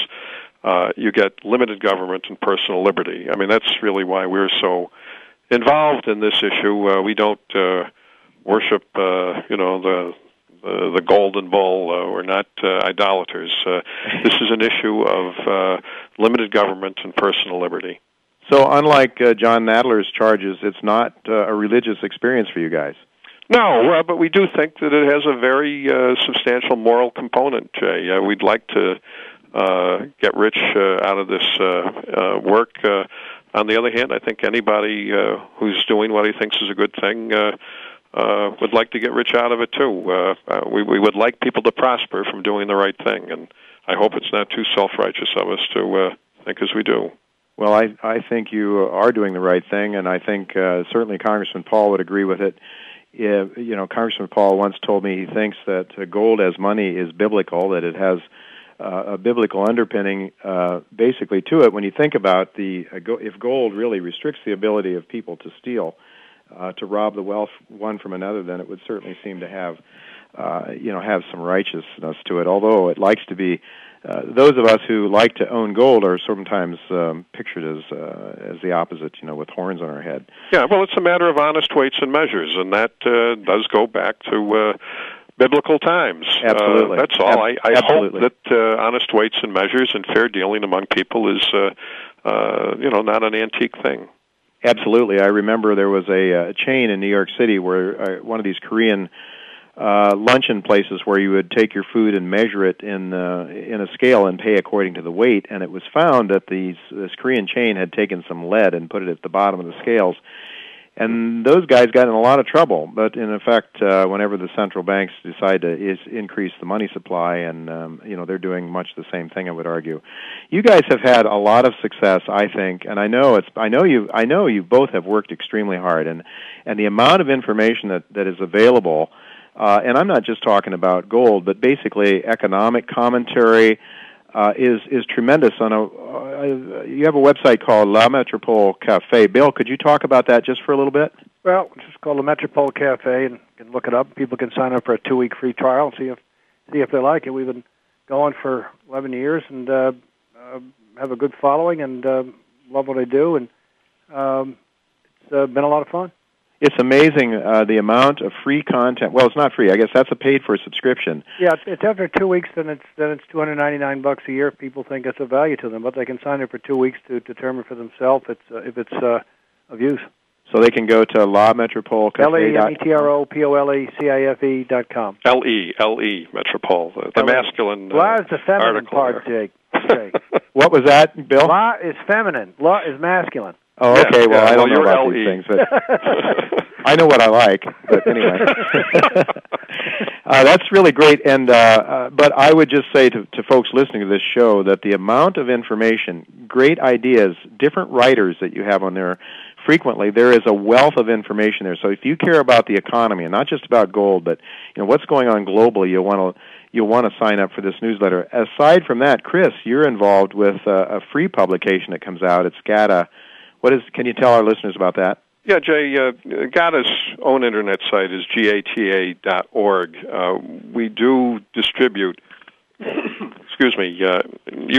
uh, you get limited government and personal liberty. I mean, that's really why we're so involved in this issue. Uh, we don't uh, worship, uh, you know, the... Uh, the golden bull. Uh, we're not uh, idolaters. Uh, this is an issue of uh, limited government and personal liberty. So unlike uh, John Nadler's charges, it's not uh, a religious experience for you guys. No, uh, but we do think that it has a very uh, substantial moral component, Jay. Uh, we'd like to uh, get rich uh, out of this uh, uh, work. Uh, on the other hand, I think anybody uh, who's doing what he thinks is a good thing uh, Uh, would like to get rich out of it, too. Uh, uh, we, we would like people to prosper from doing the right thing, and I hope it's not too self-righteous of us to uh, think as we do. Well, I, I think you are doing the right thing, and I think uh, certainly Congressman Paul would agree with it. If, you know, Congressman Paul once told me he thinks that gold as money is biblical, that it has uh, a biblical underpinning uh, basically to it. When you think about the uh, go- if gold really restricts the ability of people to steal, Uh, to rob the wealth one from another, then it would certainly seem to have, uh, you know, have some righteousness to it. Although it likes to be, uh, those of us who like to own gold are sometimes um, pictured as uh, as the opposite, you know, with horns on our head. Yeah, well, it's a matter of honest weights and measures, and that uh, does go back to uh, biblical times. Absolutely, uh, that's all. Ab- I, I hope that uh, honest weights and measures and fair dealing among people is, uh, uh, you know, not an antique thing. Absolutely. I remember there was a, a chain in New York City where uh, one of these Korean uh, luncheon places where you would take your food and measure it in uh, in a scale and pay according to the weight, and it was found that these, this Korean chain had taken some lead and put it at the bottom of the scales. And those guys got in a lot of trouble, but in effect, uh, whenever the central banks decide to is increase the money supply, and um, you know, they're doing much the same thing, I would argue. You guys have had a lot of success, I think, and I know it's I know you I know you both have worked extremely hard, and, and the amount of information that, that is available, uh, and I'm not just talking about gold, but basically economic commentary uh, is is tremendous. On a uh, you have a website called La Metropole Cafe. Bill, could you talk about that just for a little bit? Well, it's just called La Metropole Cafe, and you can look it up. People can sign up for a two-week free trial and see if see if they like it. We've been going for eleven years and uh, uh, have a good following and uh, love what I do, and um, it's uh, been a lot of fun. It's amazing uh, the amount of free content. Well, it's not free. I guess that's a paid-for subscription. Yeah, it's after two weeks, then it's then it's two hundred ninety-nine bucks a year. People think it's of value to them, but they can sign up for two weeks to determine for themselves it's, uh, if it's uh, of use. So they can go to La Metropole Cafe. L E M E T R O P O L E C I F E dot com. L E L E Metropole, the, the masculine uh, article. La is the feminine part, Jake. What was that, Bill? La is feminine. La is masculine. Oh, okay. Well, I don't know about these things, but I know what I like. But anyway, uh, that's really great. And uh, uh, but I would just say to, to folks listening to this show that the amount of information, great ideas, different writers that you have on there, frequently there is a wealth of information there. So if you care about the economy and not just about gold, but you know what's going on globally, you'll want to you'll want to sign up for this newsletter. Aside from that, Chris, you're involved with uh, a free publication that comes out. It's G A T A. What is? Can you tell our listeners about that? Yeah, Jay, uh, G A T A's own internet site is gata dot org. Uh, we do distribute, excuse me, uh,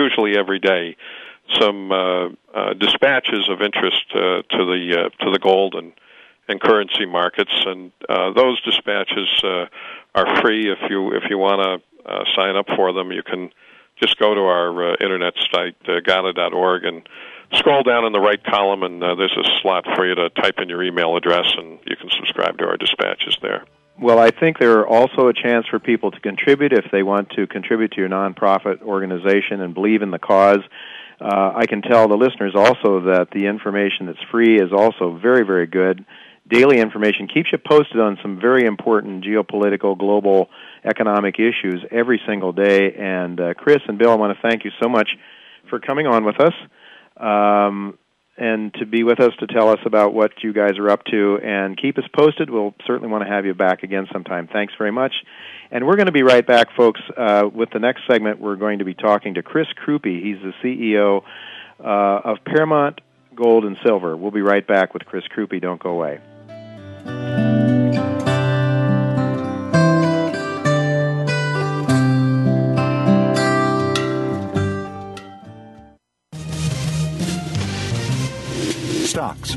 usually every day, some uh, uh, dispatches of interest uh, to the uh, to the gold and, and currency markets, and uh, those dispatches uh, are free. If you if you want to uh, sign up for them, you can just go to our uh, internet site, uh, gata dot org, and scroll down in the right column, and uh, there's a slot for you to type in your email address, and you can subscribe to our dispatches there. Well, I think there are also a chance for people to contribute if they want to contribute to your nonprofit organization and believe in the cause. Uh, I can tell the listeners also that the information that's free is also very, very good. Daily information keeps you posted on some very important geopolitical, global, economic issues every single day. And uh, Chris and Bill, I want to thank you so much for coming on with us. Um, and to be with us to tell us about what you guys are up to and keep us posted. We'll certainly want to have you back again sometime. Thanks very much. And we're going to be right back, folks. Uh, with the next segment, we're going to be talking to Chris Kruppe. He's the C E O uh, of Paramount Gold and Silver. We'll be right back with Chris Kruppe. Don't go away. Stocks,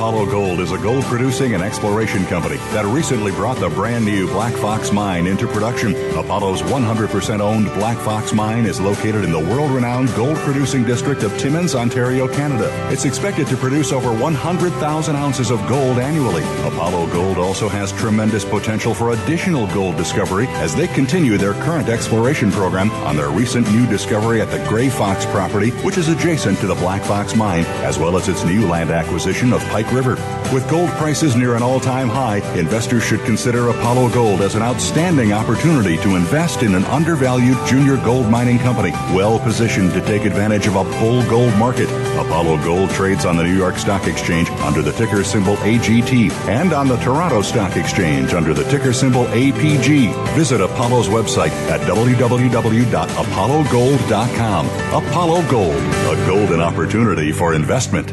Apollo Gold is a gold producing and exploration company that recently brought the brand new Black Fox Mine into production. Apollo's one hundred percent owned Black Fox Mine is located in the world-renowned gold producing district of Timmins, Ontario, Canada. It's expected to produce over one hundred thousand ounces of gold annually. Apollo Gold also has tremendous potential for additional gold discovery as they continue their current exploration program on their recent new discovery at the Gray Fox property, which is adjacent to the Black Fox Mine, as well as its new land acquisition of Pike River. With gold prices near an all-time high, investors should consider Apollo Gold as an outstanding opportunity to invest in an undervalued junior gold mining company, well positioned to take advantage of a bull gold market. Apollo Gold trades on the New York Stock Exchange under the ticker symbol A G T and on the Toronto Stock Exchange under the ticker symbol A P G. Visit Apollo's website at w w w dot apollo gold dot com. Apollo Gold, a golden opportunity for investment.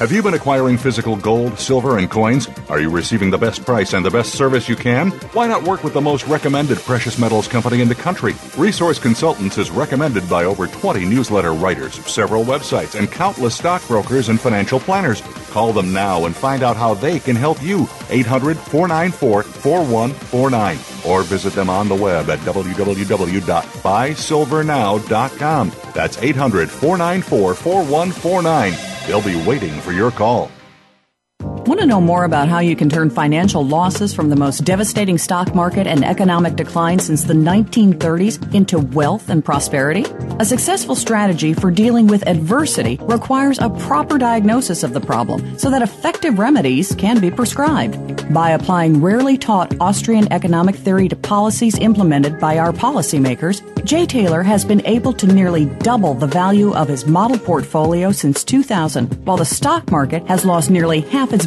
Have you been acquiring physical gold, silver, and coins? Are you receiving the best price and the best service you can? Why not work with the most recommended precious metals company in the country? Resource Consultants is recommended by over twenty newsletter writers, several websites, and countless stockbrokers and financial planners. Call them now and find out how they can help you. eight hundred, four nine four, four one four nine. Or visit them on the web at w w w dot buy silver now dot com. That's eight hundred, four nine four, four one four nine. They'll be waiting for your call. Want to know more about how you can turn financial losses from the most devastating stock market and economic decline since the nineteen thirties into wealth and prosperity? A successful strategy for dealing with adversity requires a proper diagnosis of the problem so that effective remedies can be prescribed. By applying rarely taught Austrian economic theory to policies implemented by our policymakers, Jay Taylor has been able to nearly double the value of his model portfolio since two thousand, while the stock market has lost nearly half its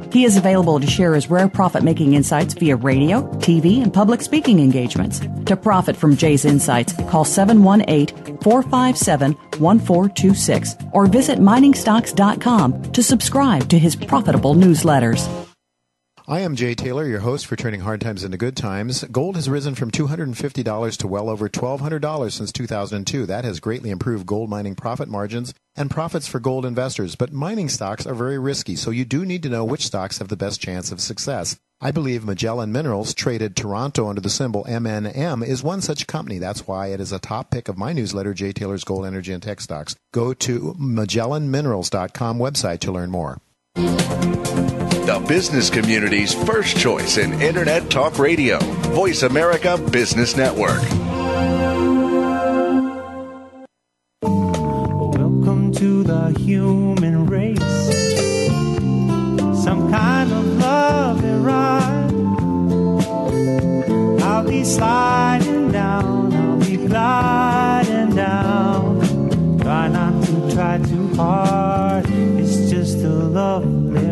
He is available to share his rare profit-making insights via radio, T V, and public speaking engagements. To profit from Jay's insights, call seven one eight, four five seven, one four two six or visit mining stocks dot com to subscribe to his profitable newsletters. I am Jay Taylor, your host for Turning Hard Times into Good Times. Gold has risen from two hundred fifty dollars to well over one thousand two hundred dollars since two thousand two. That has greatly improved gold mining profit margins and profits for gold investors. But mining stocks are very risky, so you do need to know which stocks have the best chance of success. I believe Magellan Minerals, traded Toronto under the symbol M N M, is one such company. That's why it is a top pick of my newsletter, Jay Taylor's Gold, Energy, and Tech Stocks. Go to magellan minerals dot com website to learn more. The business community's first choice in Internet Talk Radio, Voice America Business Network. Welcome to the human race. Some kind of love and ride. I'll be sliding down, I'll be gliding down. Try not to try too hard. It's just a lovely ride.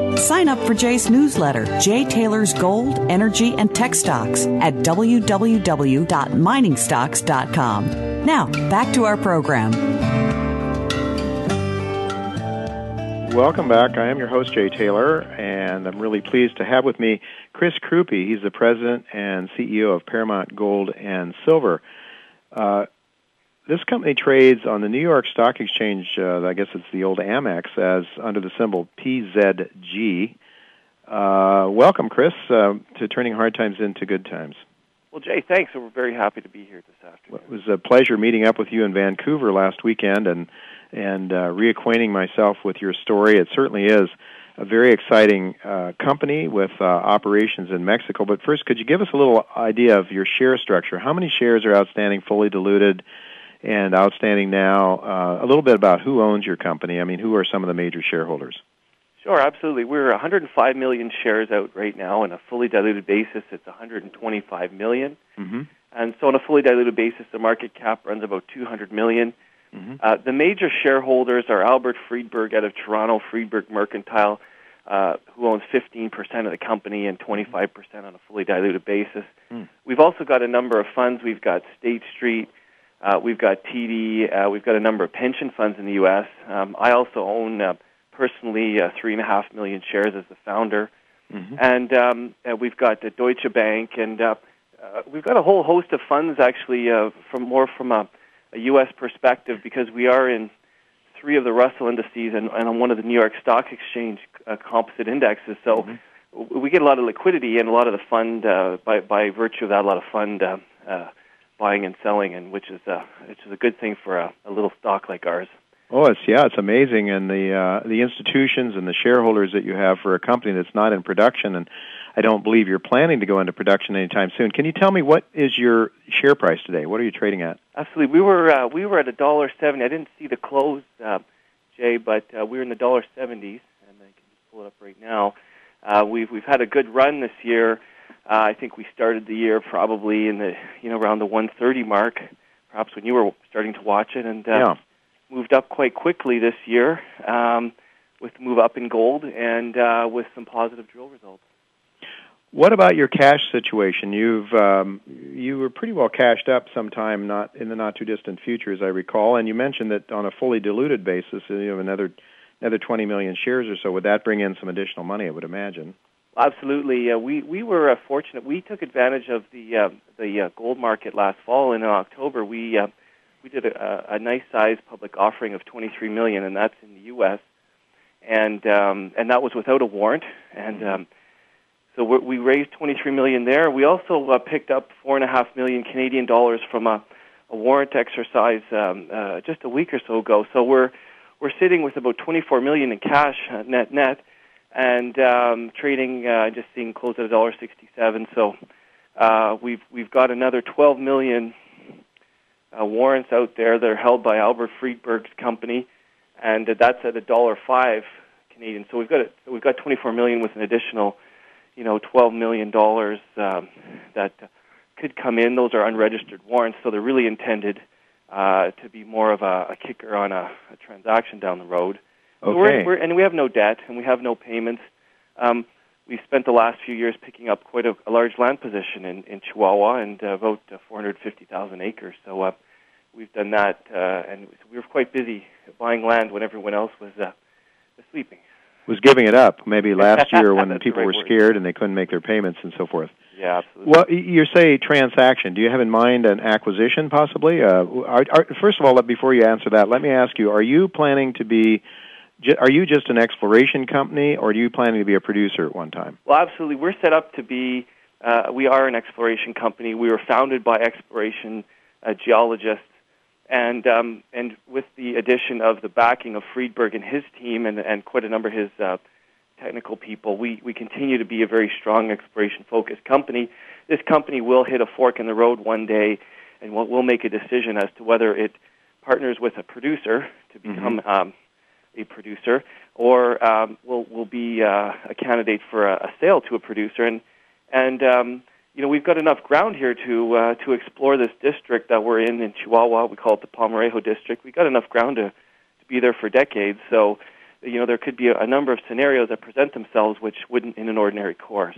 Sign up for Jay's newsletter, Jay Taylor's Gold, Energy, and Tech Stocks at w w w dot mining stocks dot com. Now, back to our program. Welcome back. I am your host, Jay Taylor, and I'm really pleased to have with me Chris Kruppe. He's the president and C E O of Paramount Gold and Silver. Uh, this company trades on the New York Stock Exchange, uh, I guess it's the old Amex, as under the symbol P Z G. Uh, welcome, Chris, uh, to Turning Hard Times into Good Times. Well, Jay, thanks. We're very happy to be here this afternoon. It was a pleasure meeting up with you in Vancouver last weekend and and uh, reacquainting myself with your story. It certainly is a very exciting uh, company with uh, operations in Mexico. But first, could you give us a little idea of your share structure? How many shares are outstanding, fully diluted, and outstanding now? Uh, a little bit about who owns your company. I mean, who are some of the major shareholders? Sure, absolutely. We're one hundred five million shares out right now. On a fully diluted basis, it's one hundred twenty-five million. Mm-hmm. And so on a fully diluted basis, the market cap runs about two hundred million. Mm-hmm. Uh, the major shareholders are Albert Friedberg out of Toronto, Friedberg Mercantile, uh, who owns fifteen percent of the company and twenty-five percent on a fully diluted basis. Mm. We've also got a number of funds. We've got State Street. Uh, we've got T D. Uh, we've got a number of pension funds in the U S. Um, I also own... Uh, Personally, uh, three and a half million shares as the founder, mm-hmm. and um, uh, we've got the Deutsche Bank, and uh, uh, we've got a whole host of funds actually, uh, from more from a, a U S perspective, because we are in three of the Russell indices and, and on one of the New York Stock Exchange uh, composite indexes. So mm-hmm. we get a lot of liquidity and a lot of the fund uh, by by virtue of that, a lot of fund uh, uh, buying and selling, and which is uh, which is a good thing for a, a little stock like ours. Oh, it's yeah, it's amazing, and the uh, the institutions and the shareholders that you have for a company that's not in production, and I don't believe you're planning to go into production anytime soon. Can you tell me, what is your share price today? What are you trading at? Absolutely, we were uh, we were at a dollar seventy. I didn't see the close, uh, Jay, but uh, we were in the dollar seventies, and I can just pull it up right now. Uh, we've we've had a good run this year. Uh, I think we started the year probably in the you know around the one thirty mark, perhaps when you were starting to watch it, and uh, yeah. moved up quite quickly this year um, with the move up in gold and uh, with some positive drill results. What about your cash situation? You've um, you were pretty well cashed up sometime not in the not too distant future, as I recall, and you mentioned that on a fully diluted basis, you have another another twenty million shares or so. Would that bring in some additional money? I would imagine. Absolutely. Uh, we we were uh, fortunate. We took advantage of the uh, the uh, gold market last fall, and in October we. Uh, We did a, a nice-sized public offering of twenty-three million dollars, and that's in the U S, and um, and that was without a warrant. And um, so we're, we raised twenty-three million dollars there. We also uh, picked up four point five million dollars Canadian dollars from a, a warrant exercise um, uh, just a week or so ago. So we're we're sitting with about twenty-four million dollars in cash uh, net net, and um, trading uh, just seeing close at one dollar sixty-seven. So uh, we've we've got another twelve million dollars. Uh, warrants out there that are held by Albert Friedberg's company, and uh, that's at a dollar five Canadian. So we've got a, we've got twenty-four million with an additional, you know, twelve million dollars um, that could come in. Those are unregistered warrants, so they're really intended uh, to be more of a, a kicker on a, a transaction down the road. Okay. So we're, we're, and we have no debt, and we have no payments. Um, we've spent the last few years picking up quite a, a large land position in, in Chihuahua, and uh, about uh, four hundred fifty thousand acres. So uh, we've done that, uh, and we were quite busy buying land when everyone else was uh, sleeping. Was giving it up, maybe last year when the people the right were scared word. And they couldn't make their payments and so forth. Yeah, absolutely. Well, you say transaction. Do you have in mind an acquisition possibly? Uh, are, are, first of all, before you answer that, let me ask you, are you planning to be... Are you just an exploration company, or are you planning to be a producer at one time? Well, absolutely. We're set up to be, uh, we are an exploration company. We were founded by exploration uh, geologists, and um, and with the addition of the backing of Friedberg and his team and, and quite a number of his uh, technical people, we, we continue to be a very strong exploration-focused company. This company will hit a fork in the road one day, and we'll, we'll make a decision as to whether it partners with a producer to become... Mm-hmm. Um, a producer, or um, will will be uh, a candidate for a, a sale to a producer, and and um, you know we've got enough ground here to uh, to explore this district that we're in in Chihuahua. We call it the Palmarejo district. We've got enough ground to, to be there for decades. So, you know, there could be a, a number of scenarios that present themselves which wouldn't in an ordinary course.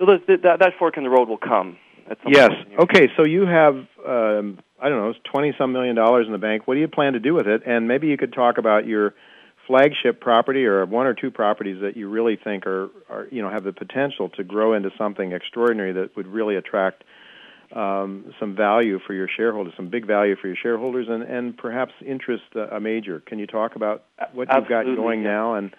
So the, the, that that fork in the road will come. Yes. Okay. So you have, um, I don't know, twenty some million dollars in the bank. What do you plan to do with it? And maybe you could talk about your flagship property, or one or two properties that you really think are, are, you know, have the potential to grow into something extraordinary that would really attract um, some value for your shareholders, some big value for your shareholders, and, and perhaps interest a major. Can you talk about what you've Absolutely, got going yeah. now and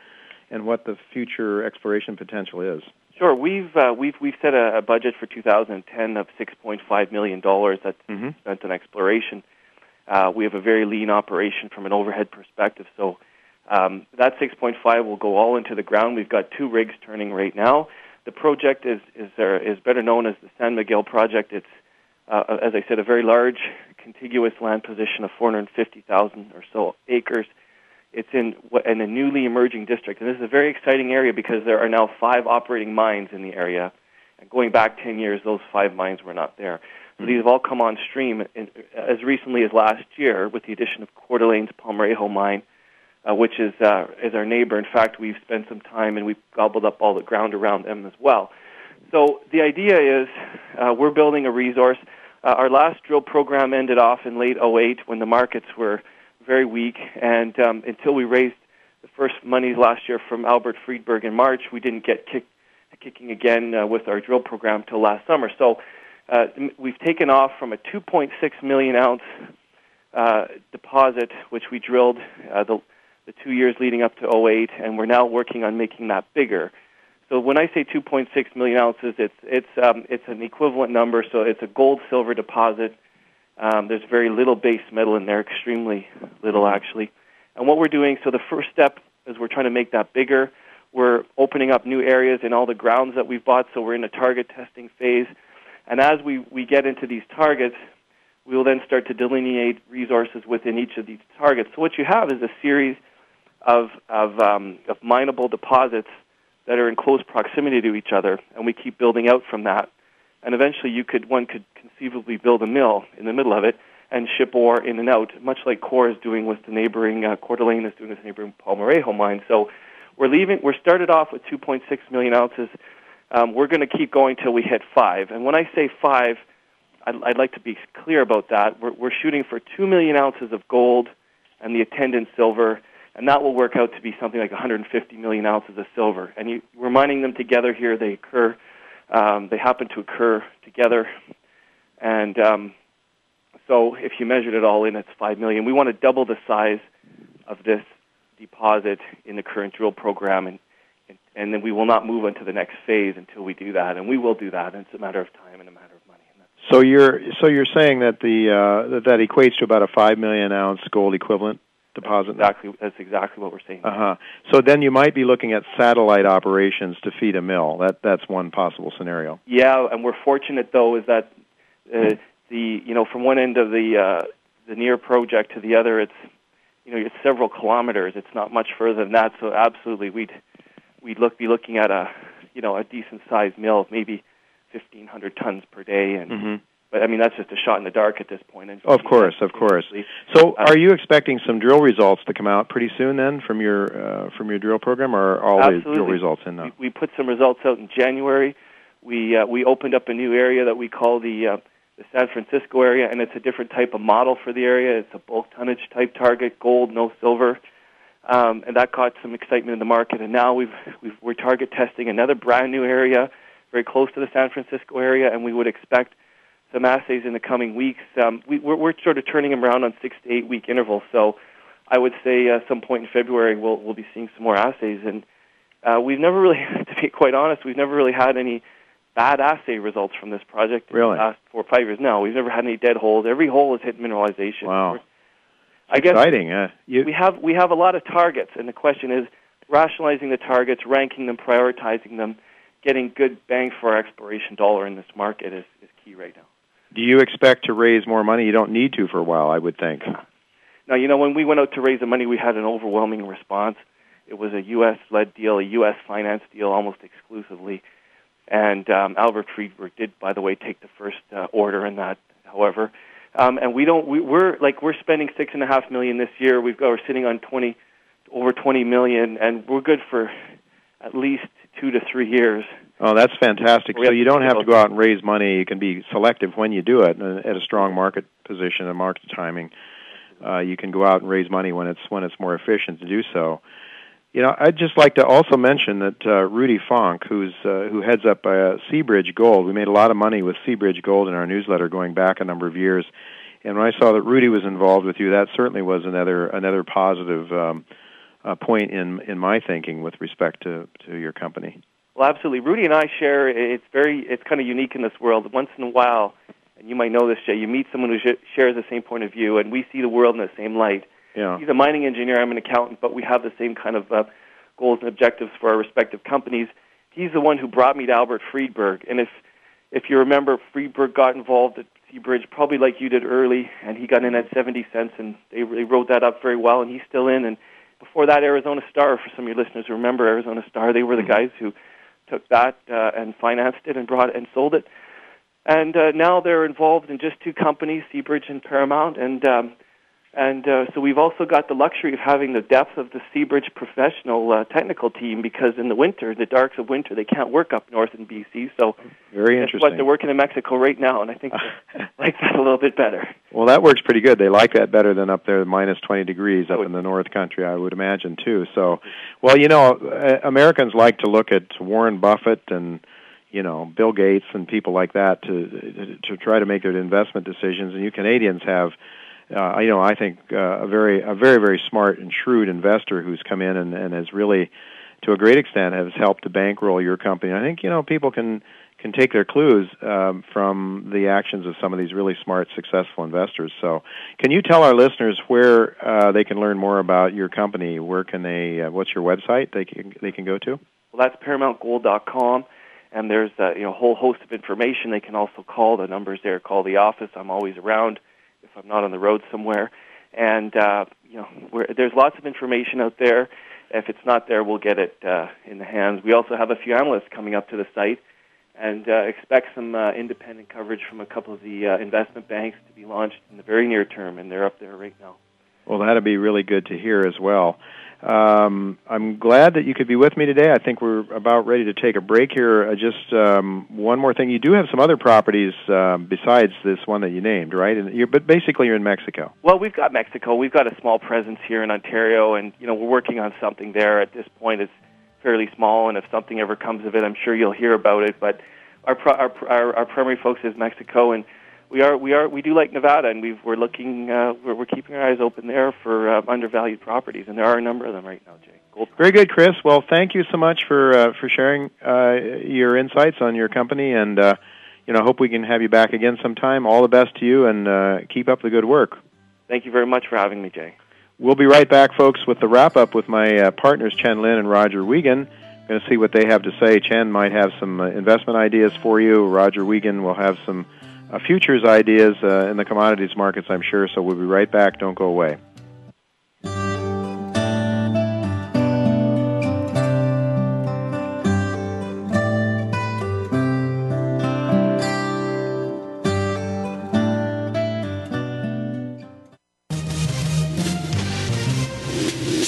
and what the future exploration potential is? Sure, we've uh, we've we've set a, a budget for two thousand ten of six point five million dollars that's mm-hmm. spent on exploration. Uh, we have a very lean operation from an overhead perspective, so um, that six point five will go all into the ground. We've got two rigs turning right now. The project is is, uh, is better known as the San Miguel Project. It's, uh, as I said, a very large contiguous land position of four hundred fifty thousand or so acres. It's in in a newly emerging district, and this is a very exciting area because there are now five operating mines in the area. And going back ten years, those five mines were not there. So these have all come on stream in, as recently as last year with the addition of Coeur d'Alene's Palmarejo mine, uh, which is uh, is our neighbor. In fact, we've spent some time and we've gobbled up all the ground around them as well. So the idea is uh, we're building a resource. Uh, our last drill program ended off in late oh eight when the markets were very weak, and um, until we raised the first money last year from Albert Friedberg in March, we didn't get kick, kicking again uh, with our drill program till last summer. So uh, we've taken off from a two point six million ounce uh, deposit, which we drilled uh, the, the two years leading up to oh eight, and we're now working on making that bigger. So when I say two point six million ounces, it's it's um, it's an equivalent number. So it's a gold silver deposit. Um, there's very little base metal in there, extremely little actually. And what we're doing, so the first step is we're trying to make that bigger. We're opening up new areas in all the grounds that we've bought, so we're in a target testing phase. And as we, we get into these targets, we will then start to delineate resources within each of these targets. So what you have is a series of, of, um, of mineable deposits that are in close proximity to each other, and we keep building out from that. And eventually you could one could conceivably build a mill in the middle of it and ship ore in and out, much like Coeur is doing with the neighboring, uh, Coeur d'Alene is doing with the neighboring Palmarejo mine. So we're leaving, we're started off with two point six million ounces. Um, we're going to keep going till we hit five. And when I say five, I'd, I'd like to be clear about that. We're, we're shooting for two million ounces of gold and the attendant silver, and that will work out to be something like one hundred fifty million ounces of silver. And you, we're mining them together here. They occur Um, they happen to occur together, and um, so if you measured it all in, it's five million. We want to double the size of this deposit in the current drill program, and, and, and then we will not move on to the next phase until we do that, and we will do that, and it's a matter of time and a matter of money. And that's so you're so you're saying that the uh, that, that equates to about a five million ounce gold equivalent deposit? Exactly, that's exactly what we're saying. Uh-huh. So then you might be looking at satellite operations to feed a mill. That that's one possible scenario. Yeah, and we're fortunate though is that uh, the you know from one end of the uh, the near project to the other, it's you know it's several kilometers. It's not much further than that. So absolutely, we'd we'd look be looking at a you know a decent sized mill, maybe fifteen hundred tons per day, and. Mm-hmm. But, I mean, that's just a shot in the dark at this point. And of course, of course. So are you expecting some drill results to come out pretty soon then from your uh, from your drill program, or are all the drill results in now? We, we put some results out in January. We uh, we opened up a new area that we call the, uh, the San Francisco area, and it's a different type of model for the area. It's a bulk tonnage type target, gold, no silver. Um, and that caught some excitement in the market. And now we've, we've, we're target testing another brand new area very close to the San Francisco area, and we would expect some assays in the coming weeks. Um, we, we're, we're sort of turning them around on six to eight week intervals. So, I would say uh, some point in February we'll we'll be seeing some more assays. And uh, we've never really, to be quite honest, we've never really had any bad assay results from this project. Really, in the last four or five years now, we've never had any dead holes. Every hole has hit mineralization. Wow, it's I guess exciting. Uh, you... We have we have a lot of targets, and the question is rationalizing the targets, ranking them, prioritizing them, getting good bang for our exploration dollar in this market is, is key right now. Do you expect to raise more money? You don't need to for a while, I would think. Now, you know, when we went out to raise the money, we had an overwhelming response. It was a U S-led deal, a U S-financed deal almost exclusively. And um, Albert Friedberg did, by the way, take the first uh, order in that, however. Um, and we don't, we, we're, like, we're spending six point five million dollars this year. We've got, we're sitting on twenty, over twenty million dollars, and we're good for at least two to three years. Oh, that's fantastic. So you don't have to go out and raise money. You can be selective when you do it at a strong market position and market timing. Uh, you can go out and raise money when it's when it's more efficient to do so. You know, I'd just like to also mention that uh, Rudy Fonk, who's uh, who heads up uh, Seabridge Gold, we made a lot of money with Seabridge Gold in our newsletter going back a number of years. And when I saw that Rudy was involved with you, that certainly was another another positive um, uh, point in in my thinking with respect to, to your company. Well, absolutely. Rudy and I share. It's very it's kind of unique in this world. Once in a while, and you might know this, Jay, you meet someone who sh- shares the same point of view, and we see the world in the same light. Yeah. He's a mining engineer. I'm an accountant, but we have the same kind of uh, goals and objectives for our respective companies. He's the one who brought me to Albert Friedberg, and if if you remember, Friedberg got involved at Seabridge probably like you did early, and he got in at seventy cents, and they really rode that up very well, and he's still in. And before that, Arizona Star, for some of your listeners who remember Arizona Star, they were the guys who took that uh, and financed it and brought it and sold it. And uh, now they're involved in just two companies, Seabridge and Paramount, and um, And uh, so we've also got the luxury of having the depth of the Seabridge professional uh, technical team, because in the winter, the darks of winter, they can't work up north in B C. So very interesting. That's what they're working in Mexico right now, and I think they like that a little bit better. Well, that works pretty good. They like that better than up there, minus twenty degrees up in the north country, I would imagine, too. So, well, you know, uh, Americans like to look at Warren Buffett and, you know, Bill Gates and people like that to to try to make their investment decisions, and you Canadians have... Uh, you know, I think uh, a very, a very, very smart and shrewd investor who's come in and, and has really, to a great extent, has helped to bankroll your company. I think, you know, people can can take their clues um, from the actions of some of these really smart, successful investors. So, can you tell our listeners where uh, they can learn more about your company? Where can they? Uh, what's your website they can they can go to? Well, that's Paramount Gold dot com, and there's uh, you know, a whole host of information. They can also call the numbers there. Call the office. I'm always around. If I'm not on the road somewhere, and uh, you know, we're, there's lots of information out there. If it's not there, we'll get it uh, in the hands. We also have a few analysts coming up to the site, and uh, expect some uh, independent coverage from a couple of the uh, investment banks to be launched in the very near term, and they're up there right now. Well, that'd be really good to hear as well. Um, I'm glad that you could be with me today. I think we're about ready to take a break here. Uh, just um, one more thing. You do have some other properties um, besides this one that you named, right? And you're, but basically you're in Mexico. Well, we've got Mexico. We've got a small presence here in Ontario, and you know, we're working on something there. At this point, it's fairly small, and if something ever comes of it, I'm sure you'll hear about it. But our pro- our, our, our primary focus is Mexico, and We are, we are, we do like Nevada, and we've, we're looking, uh, we're, we're keeping our eyes open there for uh, undervalued properties, and there are a number of them right now, Jay. Gold. Very good, Chris. Well, thank you so much for uh, for sharing uh, your insights on your company, and uh, you know, hope we can have you back again sometime. All the best to you, and uh, keep up the good work. Thank you very much for having me, Jay. We'll be right back, folks, with the wrap up with my uh, partners, Chen Lin and Roger Wiegand. I'm going to see what they have to say. Chen might have some uh, investment ideas for you. Roger Wiegand will have some. Uh, futures ideas uh, in the commodities markets, I'm sure. So we'll be right back. Don't go away.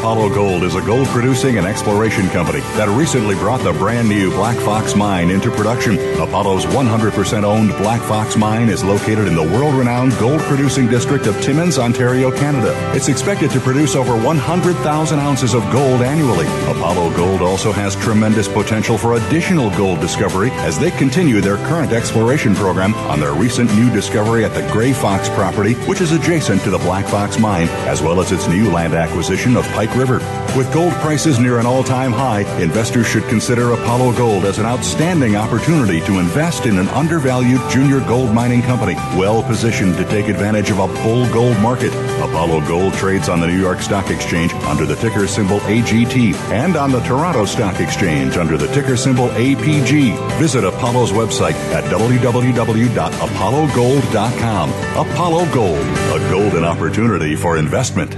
Apollo Gold is a gold producing and exploration company that recently brought the brand new Black Fox Mine into production. Apollo's one hundred percent owned Black Fox Mine is located in the world-renowned gold producing district of Timmins, Ontario, Canada. It's expected to produce over one hundred thousand ounces of gold annually. Apollo Gold also has tremendous potential for additional gold discovery as they continue their current exploration program on their recent new discovery at the Gray Fox property, which is adjacent to the Black Fox Mine, as well as its new land acquisition of Pike River. With gold prices near an all-time high, investors should consider Apollo Gold as an outstanding opportunity to invest in an undervalued junior gold mining company, well positioned to take advantage of a bull gold market. Apollo Gold trades on the New York Stock Exchange under the ticker symbol A G T and on the Toronto Stock Exchange under the ticker symbol A P G. Visit Apollo's website at w w w dot apollo gold dot com. Apollo Gold, a golden opportunity for investment.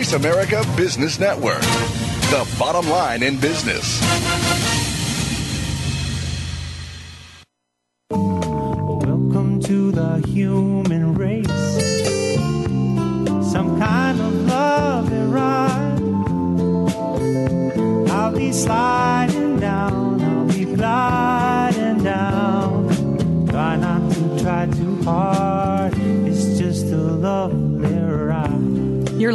Voice America Business Network, the bottom line in business. Welcome to the human race. sliding down, I'll be gliding down. Try not to try too hard, it's just a lovely ride. You're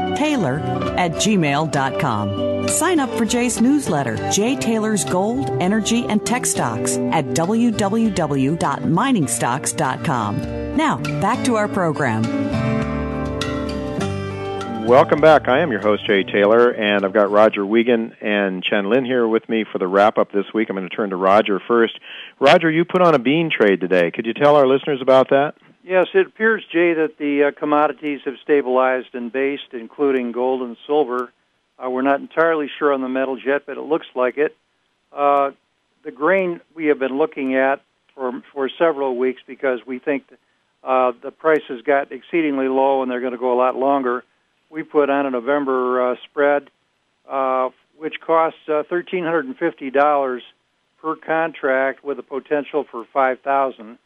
Taylor at gmail dot com. Sign up for Jay's newsletter, Jay Taylor's Gold, Energy, and Tech Stocks at w w w dot mining stocks dot com. Now, back to our program. Welcome back. I am your host, Jay Taylor, and I've got Roger Wiegand and Chen Lin here with me for the wrap-up this week. I'm going to turn to Roger first. Roger, you put on a bean trade today. Could you tell our listeners about that? Yes, it appears, Jay, that the uh, commodities have stabilized and based, including gold and silver. Uh, we're not entirely sure on the metals yet, but it looks like it. Uh, the grain we have been looking at for, for several weeks because we think uh, the price has got exceedingly low and they're going to go a lot longer. We put on a November uh, spread, uh, which costs uh, one thousand three hundred fifty dollars per contract with a potential for five thousand dollars.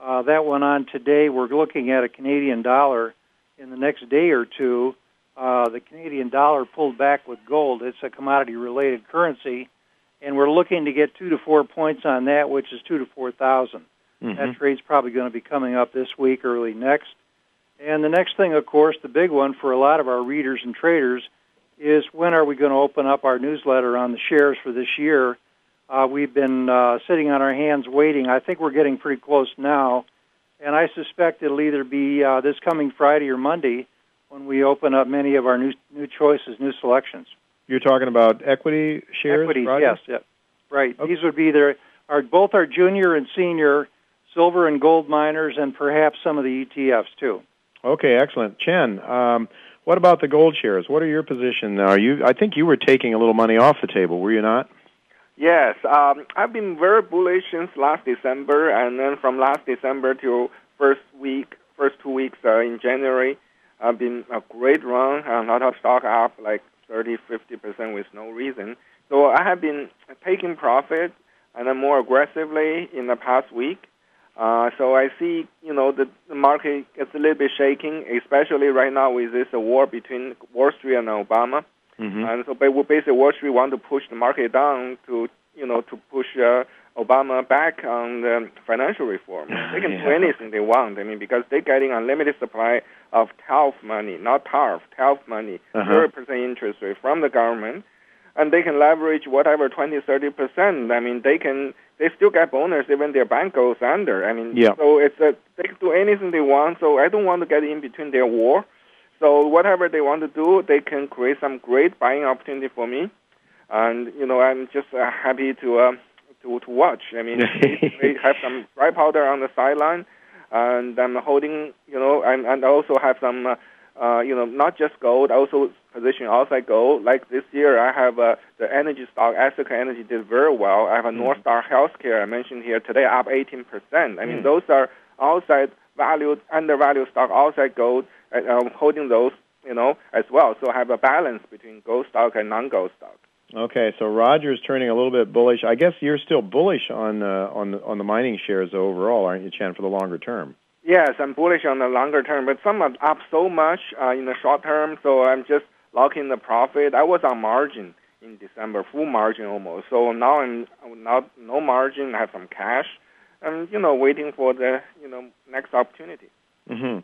Uh, that went on today. We're looking at a Canadian dollar in the next day or two. Uh, the Canadian dollar pulled back with gold. It's a commodity-related currency, and we're looking to get two to four points on that, which is two to four thousand. Mm-hmm. That trade's probably going to be coming up this week, early next. And the next thing, of course, the big one for a lot of our readers and traders is when are we going to open up our newsletter on the shares for this year? Uh, we've been uh, sitting on our hands waiting. I think we're getting pretty close now, and I suspect it'll either be uh, this coming Friday or Monday when we open up many of our new new choices, new selections. You're talking about equity shares, Equity, Roger? yes. Yeah, right. Okay. These would be their, our, both our junior and senior silver and gold miners and perhaps some of the E T Fs, too. Okay, excellent. Chen, um, what about the gold shares? What are your position now? Are you, I think you were taking a little money off the table, were you not? Yes. Um, I've been very bullish since last December, and then from last December to first week, first two weeks uh, in January, I've been a great run, a lot of stock up like thirty, fifty percent with no reason. So I have been taking profit and then more aggressively in the past week. Uh, so I see, you know, the, the market gets a little bit shaking, especially right now with this uh, war between Wall Street and Obama. Mm-hmm. And so basically Wall Street want to push the market down to, you know, to push uh, Obama back on the financial reform. They can yeah. do anything they want, I mean, because they're getting unlimited supply of T A L F money, not T A R F, T A L F money, uh-huh. zero percent interest rate from the government. And they can leverage whatever, twenty, thirty percent. I mean, they can... They still get bonus even their bank goes under. I mean, yeah. so it's a, they can do anything they want. So I don't want to get in between their war. So whatever they want to do, they can create some great buying opportunity for me. And, you know, I'm just uh, happy to, uh, to to watch. I mean, they have some dry powder on the sideline. And I'm holding, you know, and, and also have some, uh, uh, you know, not just gold, also position outside gold. Like this year, I have uh, the energy stock, Africa Energy did very well. I have a mm-hmm. North Star Healthcare I mentioned here today, up eighteen percent. I mean, mm-hmm. those are outside valued, undervalued stock, outside gold. And I'm holding those, you know, as well. So I have a balance between gold stock and non-gold stock. Okay, so Roger's turning a little bit bullish. I guess you're still bullish on uh, on the, on the mining shares overall, aren't you, Chen, for the longer term? Yes, I'm bullish on the longer term, but some are up so much uh, in the short term, so I'm just locking the profit. I was on margin in December, full margin almost. So now I'm not no margin. I have some cash, and you know, waiting for the you know next opportunity. Mm-hmm.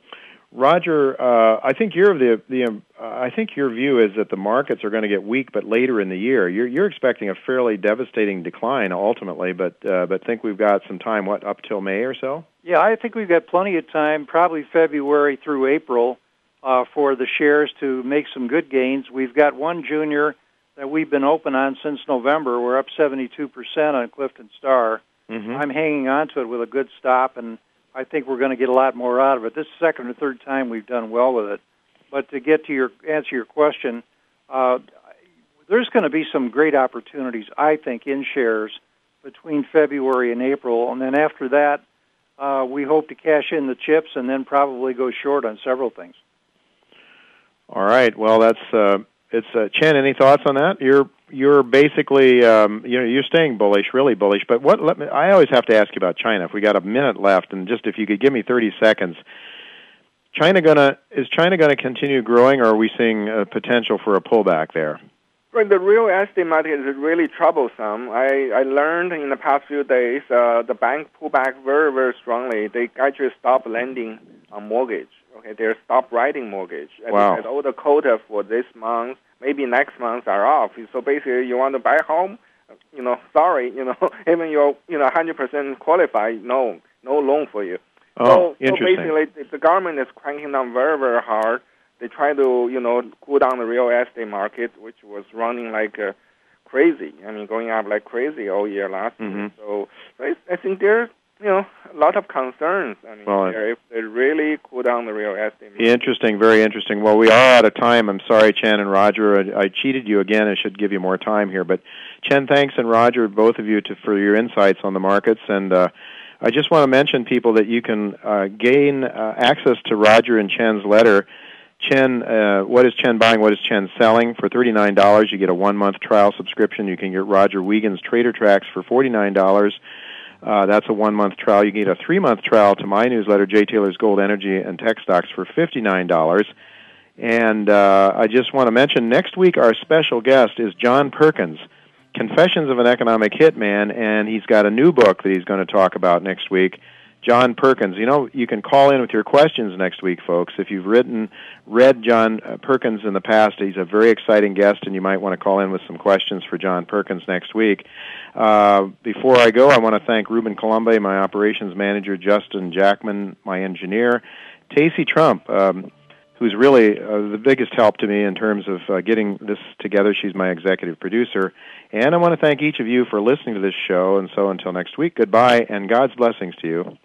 Roger, uh, I think your the the um, uh, I think your view is that the markets are going to get weak, but later in the year. You're you're expecting a fairly devastating decline ultimately, but uh, but think we've got some time. What, up till May or so? Yeah, I think we've got plenty of time, probably February through April. Uh, for the shares to make some good gains. We've got one junior that we've been open on since November. We're up seventy-two percent on Clifton Star. Mm-hmm. I'm hanging on to it with a good stop, and I think we're going to get a lot more out of it. This is the second or third time we've done well with it. But to get to your answer your question, uh, there's going to be some great opportunities, I think, in shares between February and April, and then after that, uh, we hope to cash in the chips and then probably go short on several things. All right. Well, that's uh, it's uh, Chen. Any thoughts on that? You're you're basically um, you know you're staying bullish, really bullish. But what? Let me. I always have to ask you about China. If we got a minute left, and just if you could give me thirty seconds. China gonna is China gonna continue growing, or are we seeing a potential for a pullback there? Well, the real estate market is really troublesome. I, I learned in the past few days uh, the bank pulled back very very strongly. They actually stopped lending on mortgage. Okay, they stopped writing mortgage. And wow. Because all the quota for this month, maybe next month, are off. So basically, you want to buy a home, you know, sorry, you know, even you're you know one hundred percent qualified, no no loan for you. Oh, so, so basically, the government is cranking down very, very hard. They try to, you know, cool down the real estate market, which was running like uh, crazy. I mean, going up like crazy all year last mm-hmm. year. So I, I think there's, you know, a lot of concerns. I mean, well, there, if they really cool down the real estate market. Interesting, very interesting. Well, we are out of time. I'm sorry, Chen and Roger. I, I cheated you again. I should give you more time here. But Chen, thanks, and Roger, both of you, to, for your insights on the markets. And uh I just want to mention, people, that you can uh, gain uh, access to Roger and Chen's letter. Chen, uh, what is Chen buying? What is Chen selling? For thirty-nine dollars, you get a one-month trial subscription. You can get Roger Wiegand's Trader Tracks for forty-nine dollars. Uh, that's a one-month trial. You get a three-month trial to my newsletter, Jay Taylor's Gold, Energy, and Tech Stocks, for fifty-nine dollars. And uh, I just want to mention, next week our special guest is John Perkins, Confessions of an Economic Hitman, and he's got a new book that he's going to talk about next week. John Perkins. You know, you can call in with your questions next week, folks. If you've written, read John Perkins in the past, he's a very exciting guest, and you might want to call in with some questions for John Perkins next week. Uh, before I go, I want to thank Ruben Colombe, my operations manager, Justin Jackman, my engineer, Tacey Trump, um, who's really uh, the biggest help to me in terms of uh, getting this together. She's my executive producer. And I want to thank each of you for listening to this show. And so until next week, goodbye, and God's blessings to you.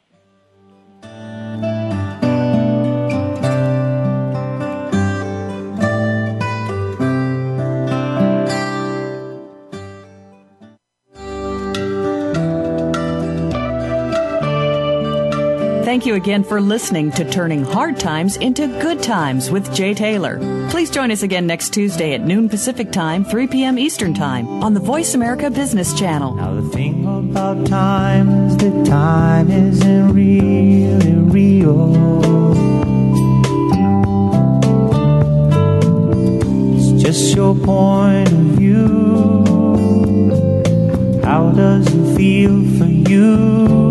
Thank you again for listening to Turning Hard Times into Good Times with Jay Taylor. Please join us again next Tuesday at noon Pacific Time, three p.m. Eastern Time on the Voice America Business Channel. Now the thing about time is that time isn't really real. It's just your point of view. How does it feel for you?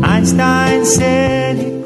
Einstein said